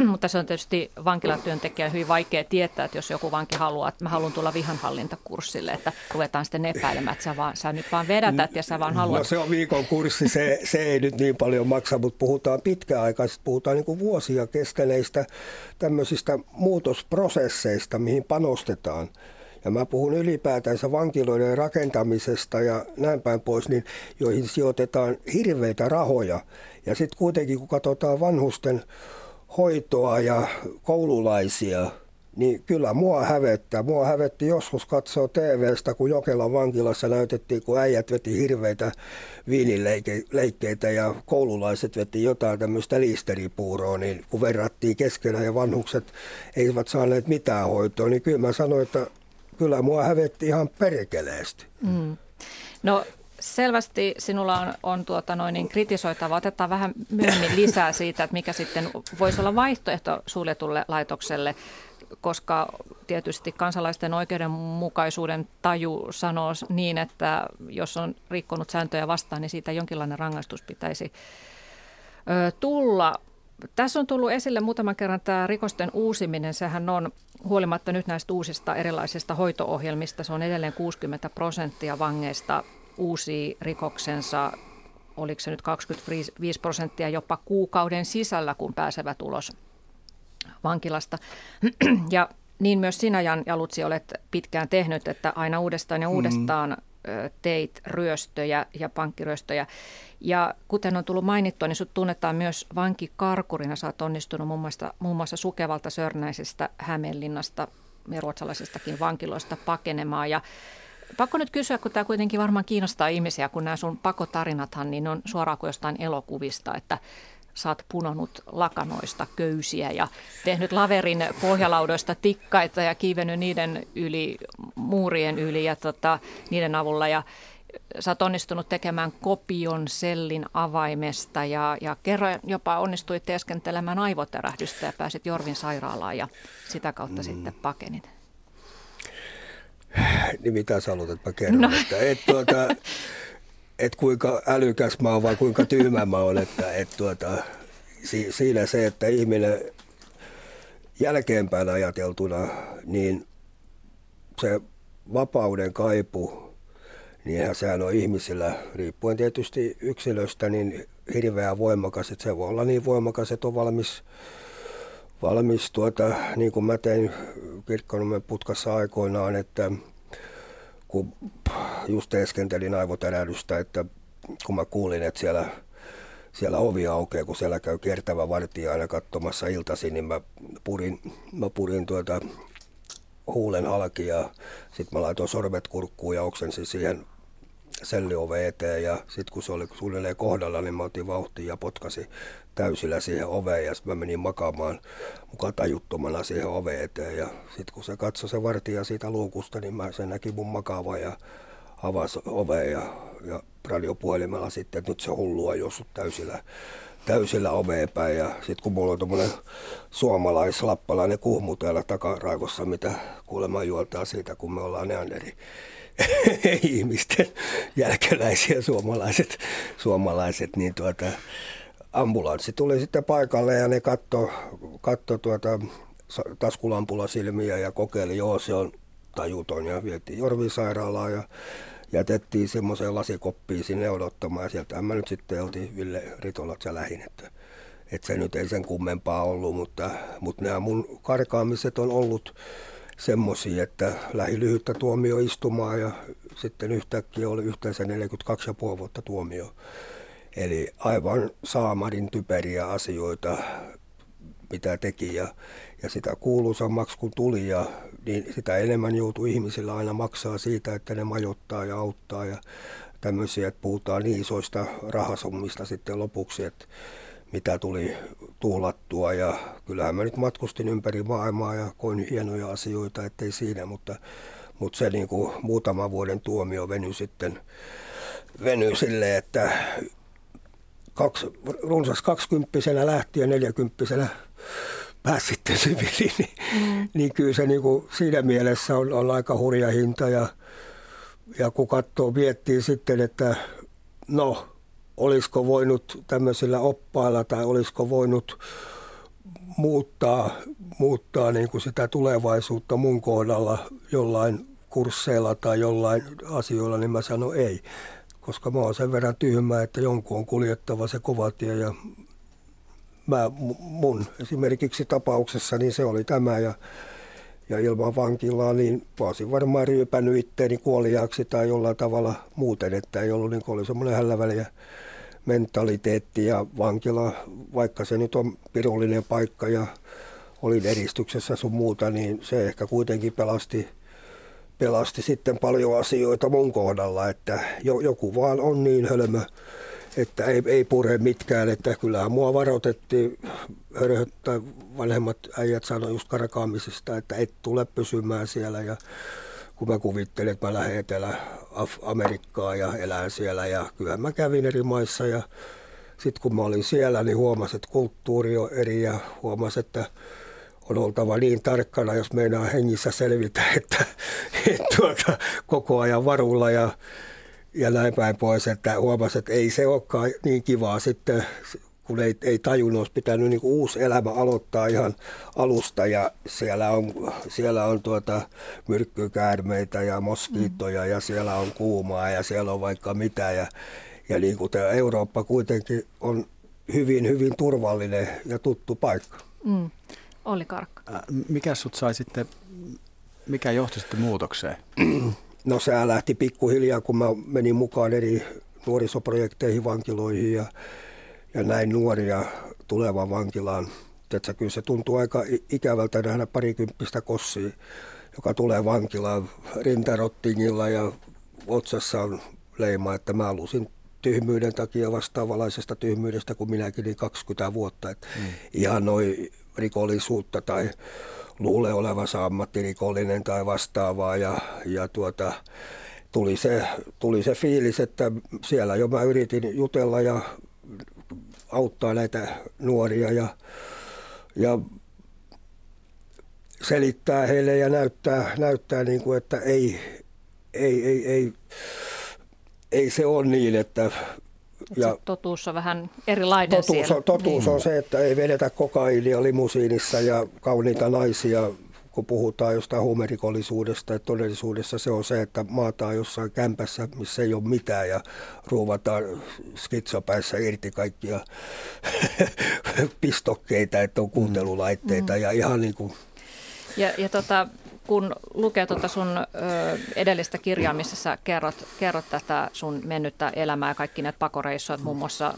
Mutta se on tietysti vankilatyöntekijän hyvin vaikea tietää, että jos joku vanki haluaa, että mä haluan tulla vihanhallintakurssille, että ruvetaan sitten epäilemään, että sä nyt vaan vedätät ja sä vaan haluat. No se on viikon kurssi, se ei nyt niin paljon maksa, mutta puhutaan pitkäaikaisesti, puhutaan niin kuin vuosia kestäneistä tämmöisistä muutosprosesseista, mihin panostetaan. Ja mä puhun ylipäätänsä vankiloiden rakentamisesta ja näin päin pois, niin joihin sijoitetaan hirveitä rahoja. Ja sitten kuitenkin, kun katsotaan vanhusten hoitoa ja koululaisia, niin kyllä mua hävettää. Mua hävetti joskus katsoa TV:stä, kun Jokelan vankilassa näytettiin, kun äijät veti hirveitä viinileikkeitä ja koululaiset veti jotain tämmöistä liisteripuuroa, niin kun verrattiin keskenään ja vanhukset eivät saaneet mitään hoitoa, niin kyllä mä sanoin, että kyllä mua hävetti ihan perkeleesti. No selvästi sinulla on kritisoitavaa. Otetaan vähän myöhemmin lisää siitä, että mikä sitten voisi olla vaihtoehto suljetulle laitokselle, koska tietysti kansalaisten oikeudenmukaisuuden taju sanoo niin, että jos on rikkonut sääntöjä vastaan, niin siitä jonkinlainen rangaistus pitäisi tulla. Tässä on tullut esille muutaman kerran tämä rikosten uusiminen. Sehän on huolimatta nyt näistä uusista erilaisista hoito-ohjelmista, se on edelleen 60% vangeista uusia rikoksensa. Oliko se nyt 25% jopa kuukauden sisällä, kun pääsevät ulos vankilasta. Ja niin myös sinä, Jan Jalutsi, olet pitkään tehnyt, että aina uudestaan ja uudestaan teit ryöstöjä ja pankkiryöstöjä. Ja kuten on tullut mainittua, niin sut tunnetaan myös vankikarkurina. Sä oot onnistunut muun muassa Sukevalta, Sörnäisestä, Hämeenlinnasta ja ruotsalaisestakin vankiloista pakenemaan. Ja pakko nyt kysyä, kun tämä kuitenkin varmaan kiinnostaa ihmisiä, kun nämä sun pakotarinathan niin on suoraan kuin jostain elokuvista, että sä oot punonut lakanoista köysiä ja tehnyt laverin pohjalaudoista tikkaita ja kiivennyt niiden yli, muurien yli ja niiden avulla. Ja sä oot onnistunut tekemään kopion sellin avaimesta ja kerran jopa onnistuit teeskentelemään aivotärähdystä ja pääsit Jorvin sairaalaan ja sitä kautta sitten pakenit. Niin mitä sä haluat, että mä kerron, että kuinka älykäs mä oon vai kuinka tyhmä mä oon, siinä se, että ihminen jälkeenpäin ajateltuna, niin se vapauden kaipu, niin sehän on ihmisillä, riippuen tietysti yksilöstä, niin hirveän voimakas, että se voi olla niin voimakas, että on valmis niin kuin mä tein Kirkkonomen putkassa aikoinaan, että kun just teeskentelin aivotärähdystä, että kun mä kuulin, että siellä ovi aukeaa, kun siellä käy kiertävä vartija aina katsomassa iltaisin, niin mä purin huulen halki ja sitten mä laitoin sormet kurkkuun ja oksensin siihen sellioveen eteen ja sitten kun se oli suunnilleen kohdalla, niin mä otin vauhtia ja potkasin täysillä siihen oveen ja sitten mä menin makaamaan mukaan tajuttomana siihen oveen eteen ja sitten kun se katsoi se vartija siitä luukusta, niin se näki mun makaavan ja avasi oveen ja radiopuhelimella sitten, että nyt se hullu on juossut täysillä oveen päin ja sitten kun mulla on tommonen suomalaislappalainen kuhmu täällä takaraivossa, mitä kuulemma juoltaa siitä, kun me ollaan neanderi ihmisten jälkeläisiä suomalaiset, niin ambulanssi tuli sitten paikalle ja ne katto taskulampulla silmiä ja kokeili, joo se on tajuton ja vietiin Jorvin sairaalaan ja jätettiin semmoiseen lasikoppiin sinne odottamaan ja sieltähän mä nyt sitten oltiin Ville Ritolla ja lähin, että se nyt ei sen kummempaa ollut, mutta nämä mun karkaamiset on ollut semmoisia, että lähi lyhyttä tuomio istumaan ja sitten yhtäkkiä oli yhteensä 42,5 vuotta tuomio. Eli aivan saamarin typeriä asioita, mitä teki ja sitä kuuluisammaksi kun tuli, ja, niin sitä enemmän joutui ihmisillä aina maksaa siitä, että ne majoittaa ja auttaa ja tämmöisiä, että puhutaan niin isoista rahasummista sitten lopuksi, että mitä tuli tuhlattua ja kyllähän mä nyt matkustin ympäri maailmaa ja koin hienoja asioita, ettei siinä, mutta se niin kuin muutaman vuoden tuomio venyi silleen, että runsas 20-vuotiaana lähtien 40-vuotiaana pääsi sitten siviiliin, niin kyllä se niin kuin siinä mielessä on aika hurja hinta ja kun katsoo, miettii sitten, että no olisiko voinut tämmöisillä oppailla tai olisiko voinut muuttaa niin kuin sitä tulevaisuutta mun kohdalla jollain kursseilla tai jollain asioilla, niin mä sanon ei. Koska mä oon sen verran tyhmä, että jonkun on kuljettava se kova tie ja mun esimerkiksi tapauksessa niin se oli tämä ja ilman vankilaa niin mä olisin varmaan ryypännyt itteeni kuoliaaksi tai jollain tavalla muuten, että ei ollut niin kuin oli semmoinen hälläväliä mentaliteetti ja vankila, vaikka se nyt on pirullinen paikka ja olin eristyksessä sun muuta, niin se ehkä kuitenkin pelasti sitten paljon asioita mun kohdalla, että joku vaan on niin hölmö, että ei pure mitkään, että kyllähän mua varoitettiin, hörhöttää vanhemmat äijät sanoi just karkaamisesta, että et tule pysymään siellä ja kun mä kuvittelin, että mä lähden Etelä-Amerikkaan ja elän siellä. Ja kyllähän mä kävin eri maissa ja sitten kun mä olin siellä, niin huomasin, että kulttuuri on eri ja huomasin, että on oltava niin tarkkana, jos meinaa hengissä selvitä, että koko ajan varulla ja näin päin pois. Että huomasin, että ei se olekaan niin kivaa sitten, kun ei tajunnut, olisi pitänyt niin kuin uusi elämä aloittaa ihan alusta. Ja siellä on myrkkykäärmeitä ja moskiittoja ja siellä on kuumaa ja siellä on vaikka mitä. Ja niin kuin tämä Eurooppa kuitenkin on hyvin, hyvin turvallinen ja tuttu paikka. Mm. Olli Kaarakka. Mikä sut sai sitten, mikä johti sitten muutokseen? No se lähti pikkuhiljaa, kun mä menin mukaan eri nuorisoprojekteihin, vankiloihin ja näin nuoria tulevan vankilaan. Tätä kyllä se tuntuu aika ikävältä nähdä parikymppistä kossia, joka tulee vankilaan rintarottingilla ja otsassa on leima, että mä halusin tyhmyyden takia vastaavanlaisesta tyhmyydestä kuin minäkin niin 20 vuotta. Ihan noin rikollisuutta tai luulee olevansa ammattirikollinen tai vastaavaa ja tuli se fiilis, että siellä jo mä yritin jutella ja auttaa näitä nuoria ja selittää heille ja näyttää niin kuin, että ei se ole niin, että ja totuus on vähän erilainen siellä. Totuus on se, että ei vedetä kokaiinia limusiinissa ja kauniita naisia, kun puhutaan jostain huumerikollisuudesta. Että todellisuudessa se on se, että maataan jossain kämpässä, missä ei ole mitään ja ruuvataan skitsopäissä irti kaikkia pistokkeita, että on kuuntelulaitteita ja ihan niin kuin. Kun lukee tuota sun edellistä kirjaa, missä sä kerrot tätä sun mennyttä elämää ja kaikki näitä pakoreissuja, muun muassa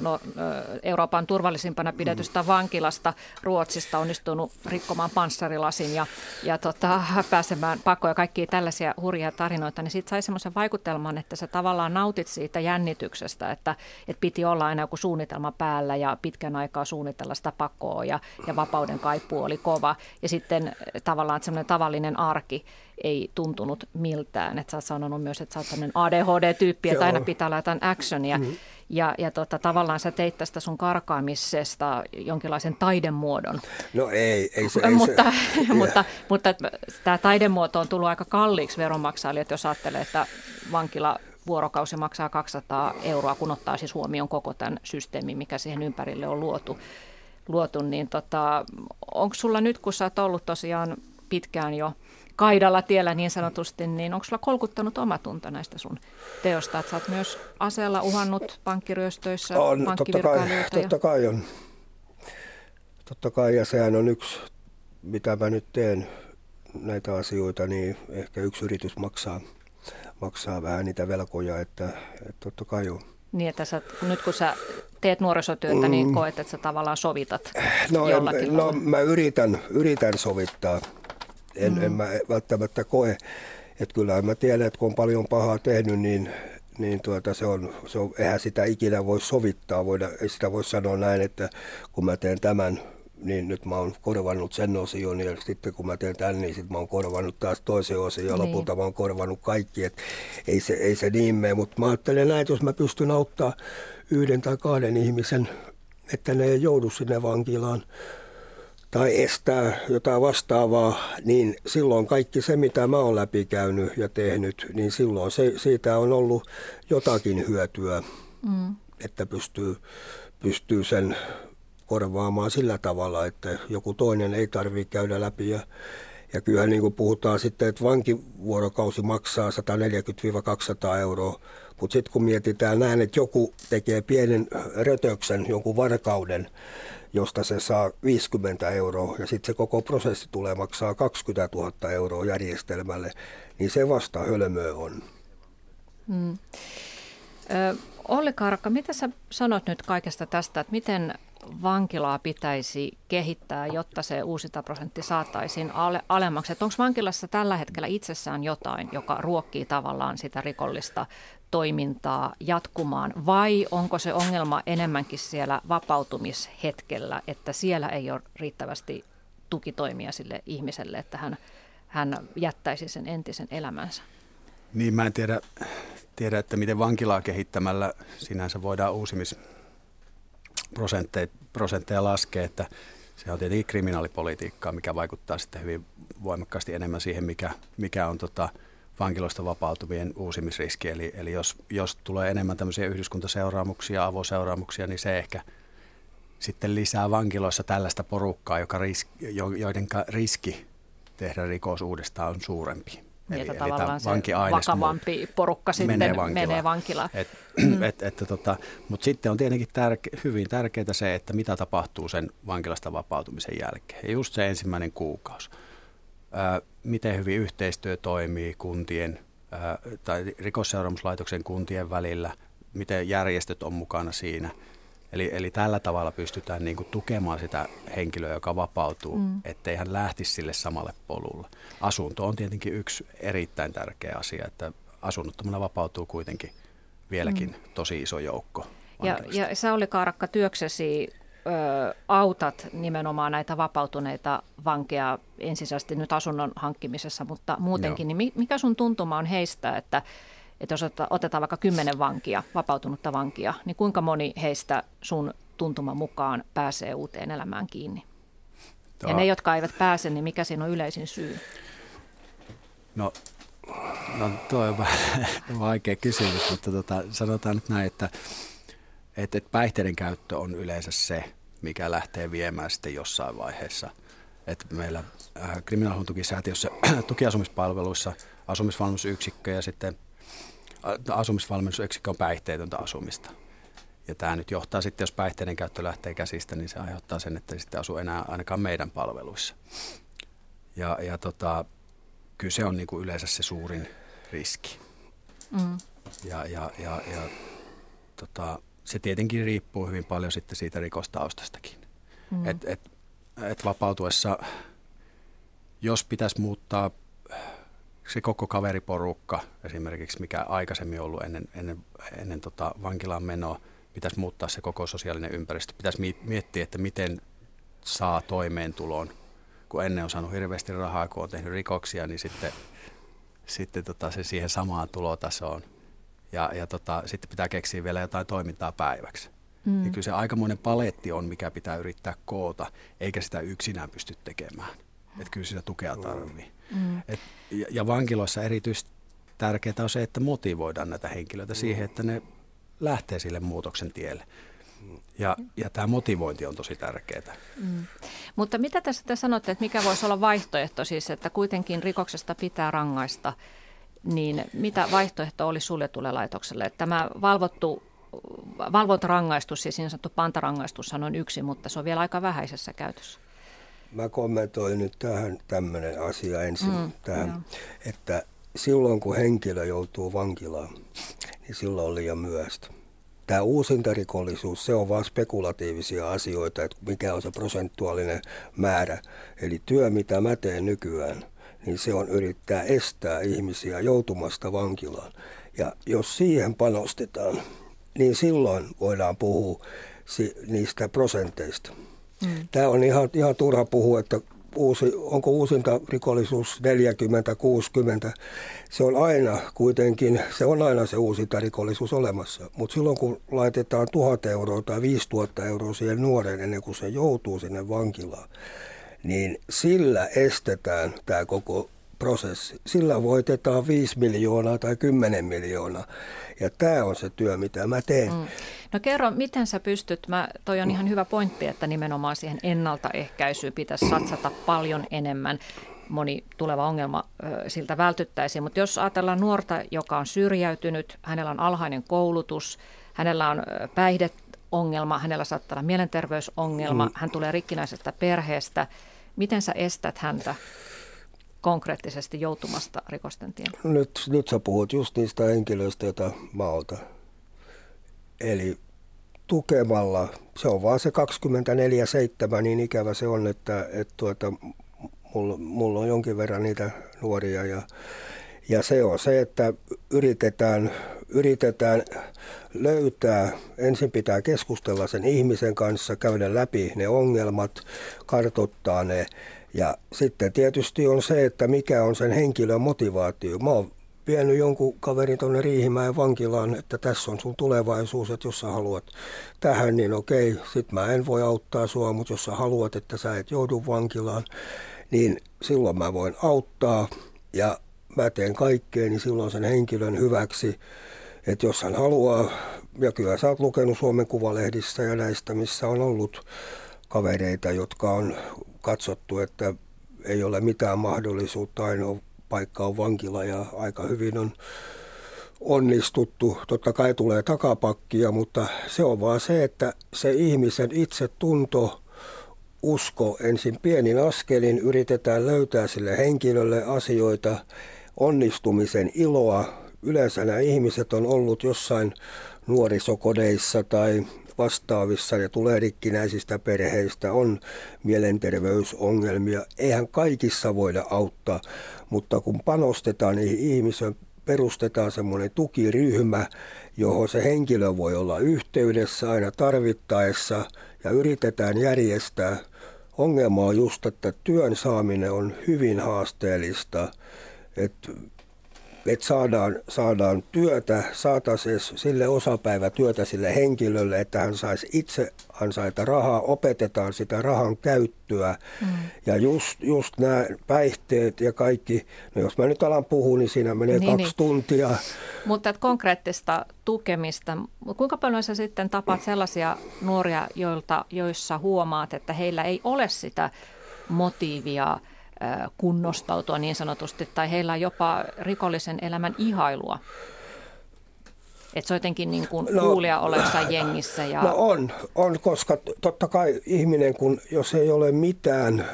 Euroopan turvallisimpana pidetystä vankilasta Ruotsista onnistunut rikkomaan panssarilasin ja pääsemään pakoon ja kaikkia tällaisia hurjia tarinoita, niin siitä sai semmoisen vaikutelman, että sä tavallaan nautit siitä jännityksestä, että piti olla aina joku suunnitelma päällä ja pitkän aikaa suunnitella sitä pakoa ja vapauden kaipuu oli kova ja sitten tavallaan semmoinen tavallinen arki ei tuntunut miltään. Et sä oot sanonut myös, että sä oot tämmöinen ADHD-tyyppi, että aina pitää olla jotain actionia. Mm-hmm. Ja tavallaan sä teit tästä sun karkaamisesta jonkinlaisen taidemuodon. No ei se. Mutta tämä taidemuoto on tullut aika kalliiksi veronmaksajille, että jos ajattelee, että vankilavuorokausi maksaa 200 €, kun ottaa siis huomioon koko tämän systeemin, mikä siihen ympärille on luotu niin onko sulla nyt, kun sä oot ollut tosiaan pitkään jo kaidalla tiellä niin sanotusti, niin onko sulla kolkuttanut omatunto näistä sun teosta? Että sä oot myös aseella uhannut pankkiryöstöissä, pankkivirkailijoita. Totta kai on. Totta kai, ja sehän on yksi, mitä mä nyt teen näitä asioita, niin ehkä yksi yritys maksaa vähän niitä velkoja, että totta kai on. Niin, että sä, nyt kun sä teet nuorisotyötä, niin koet, että sä tavallaan sovitat jollakin tavalla. No mä yritän sovittaa. En mä välttämättä koe, että kyllähän mä tiedän, että kun on paljon pahaa tehnyt, niin se on, eihän sitä ikinä voi sovittaa. Ei sitä voi sanoa näin, että kun mä teen tämän, niin nyt mä oon korvannut sen osion ja sitten kun mä teen tämän, niin sitten mä oon korvannut taas toisen osion ja lopulta mä oon korvannut kaikki. Et ei se niin mene, mutta mä ajattelen näin, että jos mä pystyn auttamaan yhden tai kahden ihmisen, että ne ei joudu sinne vankilaan tai estää jotain vastaavaa, niin silloin kaikki se, mitä mä oon läpikäynyt ja tehnyt, niin silloin siitä on ollut jotakin hyötyä, että pystyy sen korvaamaan sillä tavalla, että joku toinen ei tarvitse käydä läpi. Ja kyllähän niin kuin puhutaan sitten, että vankivuorokausi maksaa 140-200 €, mutta sitten kun mietitään näin, että joku tekee pienen rötöksen, jonkun varkauden, josta se saa 50 € ja sitten se koko prosessi tulee maksaa 20 000 € järjestelmälle, niin se vasta hölmöä on. Olli Kaarakka, mitä sä sanot nyt kaikesta tästä, että miten vankilaa pitäisi kehittää, jotta se uusintaprosentti saataisiin alemmaksi? Onko vankilassa tällä hetkellä itsessään jotain, joka ruokkii tavallaan sitä rikollista toimintaa jatkumaan, vai onko se ongelma enemmänkin siellä vapautumishetkellä, että siellä ei ole riittävästi tukitoimia sille ihmiselle, että hän hän jättäisi sen entisen elämänsä. Niin, mä en tiedä, että miten vankilaa kehittämällä sinänsä voidaan uusimisprosentteja laskea, että se on tietenkin kriminaalipolitiikkaa, mikä vaikuttaa sitten hyvin voimakkaasti enemmän siihen, mikä on vankiloista vapautuvien uusimisriski. Eli jos tulee enemmän tämmöisiä yhdyskuntaseuraamuksia, avoseuraamuksia, niin se ehkä sitten lisää vankiloissa tällaista porukkaa, joidenka riski tehdä rikos uudestaan on suurempi. Eli tavallaan se vakavampi porukka sitten menee vankilaan. Mutta sitten on tietenkin hyvin tärkeää se, että mitä tapahtuu sen vankilasta vapautumisen jälkeen. Ja just se ensimmäinen kuukausi. Miten hyvin yhteistyö toimii kuntien tai Rikosseuraamuslaitoksen kuntien välillä, miten järjestöt on mukana siinä. Eli tällä tavalla pystytään niinku tukemaan sitä henkilöä, joka vapautuu, ettei hän lähtisi sille samalle polulle. Asunto on tietenkin yksi erittäin tärkeä asia, että asunnottomana vapautuu kuitenkin vieläkin tosi iso joukko. Ja sä, Olli Kaarakka, työksesi autat nimenomaan näitä vapautuneita vankeja ensisijaisesti nyt asunnon hankkimisessa, mutta muutenkin, niin mikä sun tuntuma on heistä, että jos otetaan vaikka 10 vankia, vapautunutta vankia, niin kuinka moni heistä sun tuntuman mukaan pääsee uuteen elämään kiinni? Ja ne, jotka eivät pääse, niin mikä siinä on yleisin syy? No toi on vaikea kysymys, mutta sanotaan nyt näin, että päihteiden käyttö on yleensä se, mikä lähtee viemään sitten jossain vaiheessa. Että meillä kriminaalihuollon tukisäätiössä tukiasumispalveluissa asumisvalmennusyksikkö ja sitten asumisvalmennusyksikkö on päihteetöntä asumista. Ja tämä nyt johtaa sitten, jos päihteiden käyttö lähtee käsistä, niin se aiheuttaa sen, että ei sitten asu enää ainakaan meidän palveluissa. Kyllä se on niinku yleensä se suurin riski. Se tietenkin riippuu hyvin paljon sitten siitä rikostaustastakin. Et vapautuessa, jos pitäisi muuttaa se koko kaveriporukka, esimerkiksi mikä aikaisemmin on ollut ennen vankilaan menoa, pitäisi muuttaa se koko sosiaalinen ympäristö. Pitäisi miettiä, että miten saa toimeentuloon. Kun ennen on saanut hirveästi rahaa, kun on tehnyt rikoksia, niin sitten se siihen samaan tulotasoon. Ja sitten pitää keksiä vielä jotain toimintaa päiväksi. Ja kyllä se aikamoinen paletti on, mikä pitää yrittää koota, eikä sitä yksinään pysty tekemään. Että kyllä sitä tukea tarvitsee. Ja vankiloissa erityisesti tärkeää on se, että motivoidaan näitä henkilöitä siihen, että ne lähtee sille muutoksen tielle. Ja tämä motivointi on tosi tärkeää. Mutta mitä te sanotte, että mikä voisi olla vaihtoehto siis, että kuitenkin rikoksesta pitää rangaista, niin mitä vaihtoehto oli suljetulle laitokselle? Tämä valvontarangaistus, siis niin sanottu pantarangaistushan on yksi, mutta se on vielä aika vähäisessä käytössä. Mä kommentoin nyt tähän tämmöinen asia ensin, että silloin kun henkilö joutuu vankilaan, niin silloin on liian myöhäistä. Tämä uusintarikollisuus, se on vain spekulatiivisia asioita, että mikä on se prosentuaalinen määrä. Eli työ, mitä mä teen nykyään, niin se on yrittää estää ihmisiä joutumasta vankilaan. Ja jos siihen panostetaan, niin silloin voidaan puhua niistä prosenteista. Tämä on ihan turha puhua, että onko uusintarikollisuus 40-60. Se on aina se uusintarikollisuus olemassa. Mutta silloin kun laitetaan 1 000 euroa tai 5 000 euroa siihen nuoreen ennen kuin se joutuu sinne vankilaan, niin sillä estetään tämä koko prosessi. Sillä voitetaan 5 miljoonaa tai 10 miljoonaa. Ja tämä on se työ, mitä mä teen. No kerro, miten sä pystyt, toi on ihan hyvä pointti, että nimenomaan siihen ennaltaehkäisyyn pitäisi satsata paljon enemmän. Moni tuleva ongelma siltä vältyttäisiin, mutta jos ajatellaan nuorta, joka on syrjäytynyt, hänellä on alhainen koulutus, hänellä on päihdeongelma, hänellä saattaa olla mielenterveysongelma, hän tulee rikkinäisestä perheestä. Miten sä estät häntä konkreettisesti joutumasta rikosten tielle? Nyt sä puhut just niistä henkilöistä, joita mä otan. Eli tukemalla, se on vaan se 24/7, niin ikävä se on, että mulla on jonkin verran niitä nuoria. Ja se on se, että yritetään löytää, ensin pitää keskustella sen ihmisen kanssa, käydä läpi ne ongelmat, kartoittaa ne. Ja sitten tietysti on se, että mikä on sen henkilön motivaatio. Mä oon vienyt jonkun kaverin tuonne Riihimäen vankilaan, että tässä on sun tulevaisuus, että jos sä haluat tähän, niin okei, sit mä en voi auttaa sua, mutta jos sä haluat, että sä et joudu vankilaan, niin silloin mä voin auttaa ja mä teen kaikkea, niin silloin sen henkilön hyväksi, että jos hän haluaa, ja kyllä sä oot lukenut Suomen Kuvalehdissä ja näistä, missä on ollut kavereita, jotka on katsottu, että ei ole mitään mahdollisuutta, ainoa paikka on vankila ja aika hyvin on onnistuttu. Totta kai tulee takapakkia, mutta se on vaan se, että se ihmisen itsetunto, usko ensin pienin askelin, yritetään löytää sille henkilölle asioita, onnistumisen iloa. Yleensä nämä ihmiset on ollut jossain nuorisokodeissa tai vastaavissa ja tulee rikkinäisistä perheistä, on mielenterveysongelmia. Eihän kaikissa voida auttaa, mutta kun panostetaan niihin ihmisiin, perustetaan semmoinen tukiryhmä, johon se henkilö voi olla yhteydessä aina tarvittaessa ja yritetään järjestää. Ongelma on just, että työn saaminen on hyvin haasteellista, että saadaan työtä, saataisiin sille osapäivätyötä sille henkilölle, että hän saisi itse ansaita rahaa, opetetaan sitä rahan käyttöä. Ja just nämä päihteet ja kaikki, no jos mä nyt alan puhua, niin siinä menee kaksi tuntia. Mutta konkreettista tukemista, kuinka paljon sä sitten tapaat sellaisia nuoria, joissa huomaat, että heillä ei ole sitä motiivia kunnostautua niin sanotusti, tai heillä on jopa rikollisen elämän ihailua? Että se on jotenkin niin kuin kuulia olensa jengissä. Ja... No on, koska totta kai ihminen, jos ei ole mitään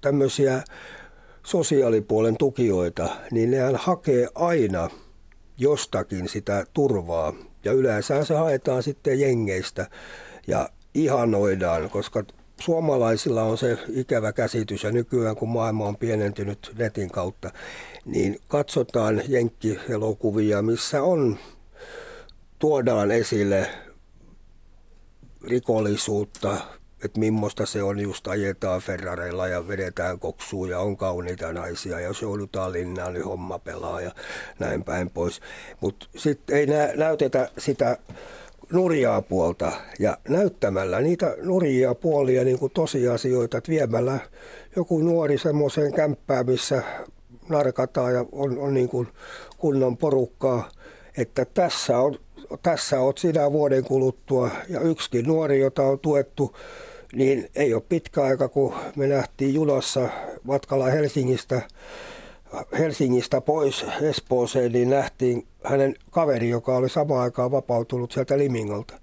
tämmöisiä sosiaalipuolen tukijoita, niin nehän hakee aina jostakin sitä turvaa. Ja yleensä se haetaan sitten jengeistä ja ihanoidaan, koska suomalaisilla on se ikävä käsitys, ja nykyään kun maailma on pienentynyt netin kautta, niin katsotaan jenkkielokuvia, missä tuodaan esille rikollisuutta, että millaista se on, just ajetaan Ferrareilla ja vedetään koksuun ja on kauniita naisia ja jos joudutaan linnaan, niin homma pelaa ja näin päin pois. Mutta sitten ei näytetä sitä nurjaa puolta, ja näyttämällä niitä nurjia puolia niin kuin tosiasioita, että viemällä joku nuori semmoiseen kämppään, missä narkataan ja on niin kuin kunnon porukkaa, että tässä olet sinä vuoden kuluttua, ja yksikin nuori, jota on tuettu, niin ei ole pitkä aika, kun me nähtiin junassa Vatkala Helsingistä pois Espooseen, niin nähtiin hänen kaveri, joka oli samaan aikaan vapautunut sieltä Limingolta.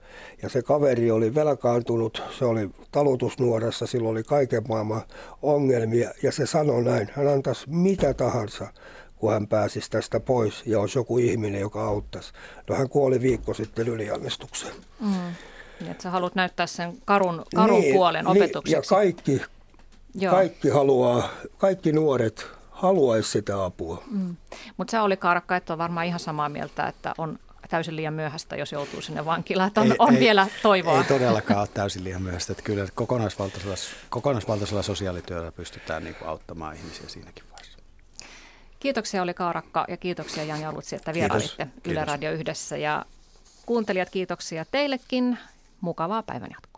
Ja se kaveri oli velkaantunut, se oli talutusnuorassa, sillä oli kaiken maailman ongelmia. Ja se sanoi näin, hän antaisi mitä tahansa, kun hän pääsisi tästä pois ja olisi joku ihminen, joka auttaisi. No hän kuoli viikko sitten yliannistukseen. Että sä haluat näyttää sen karun puolen opetukseksi. Ja kaikki nuoret haluaisi sitä apua. Mutta sä, Olli Kaarakka, et ole varmaan ihan samaa mieltä, että on täysin liian myöhäistä, jos joutuu sinne vankilaan. On vielä toivoa. Ei todellakaan ole täysin liian myöhäistä. Että kyllä kokonaisvaltaisella sosiaalityöllä pystytään niin kuin auttamaan ihmisiä siinäkin vaiheessa. Kiitoksia, Olli Kaarakka, ja kiitoksia, Jan Jalutsi, että vierailitte Yle Radio Yhdessä. Ja kuuntelijat, kiitoksia teillekin. Mukavaa päivänjatkoa.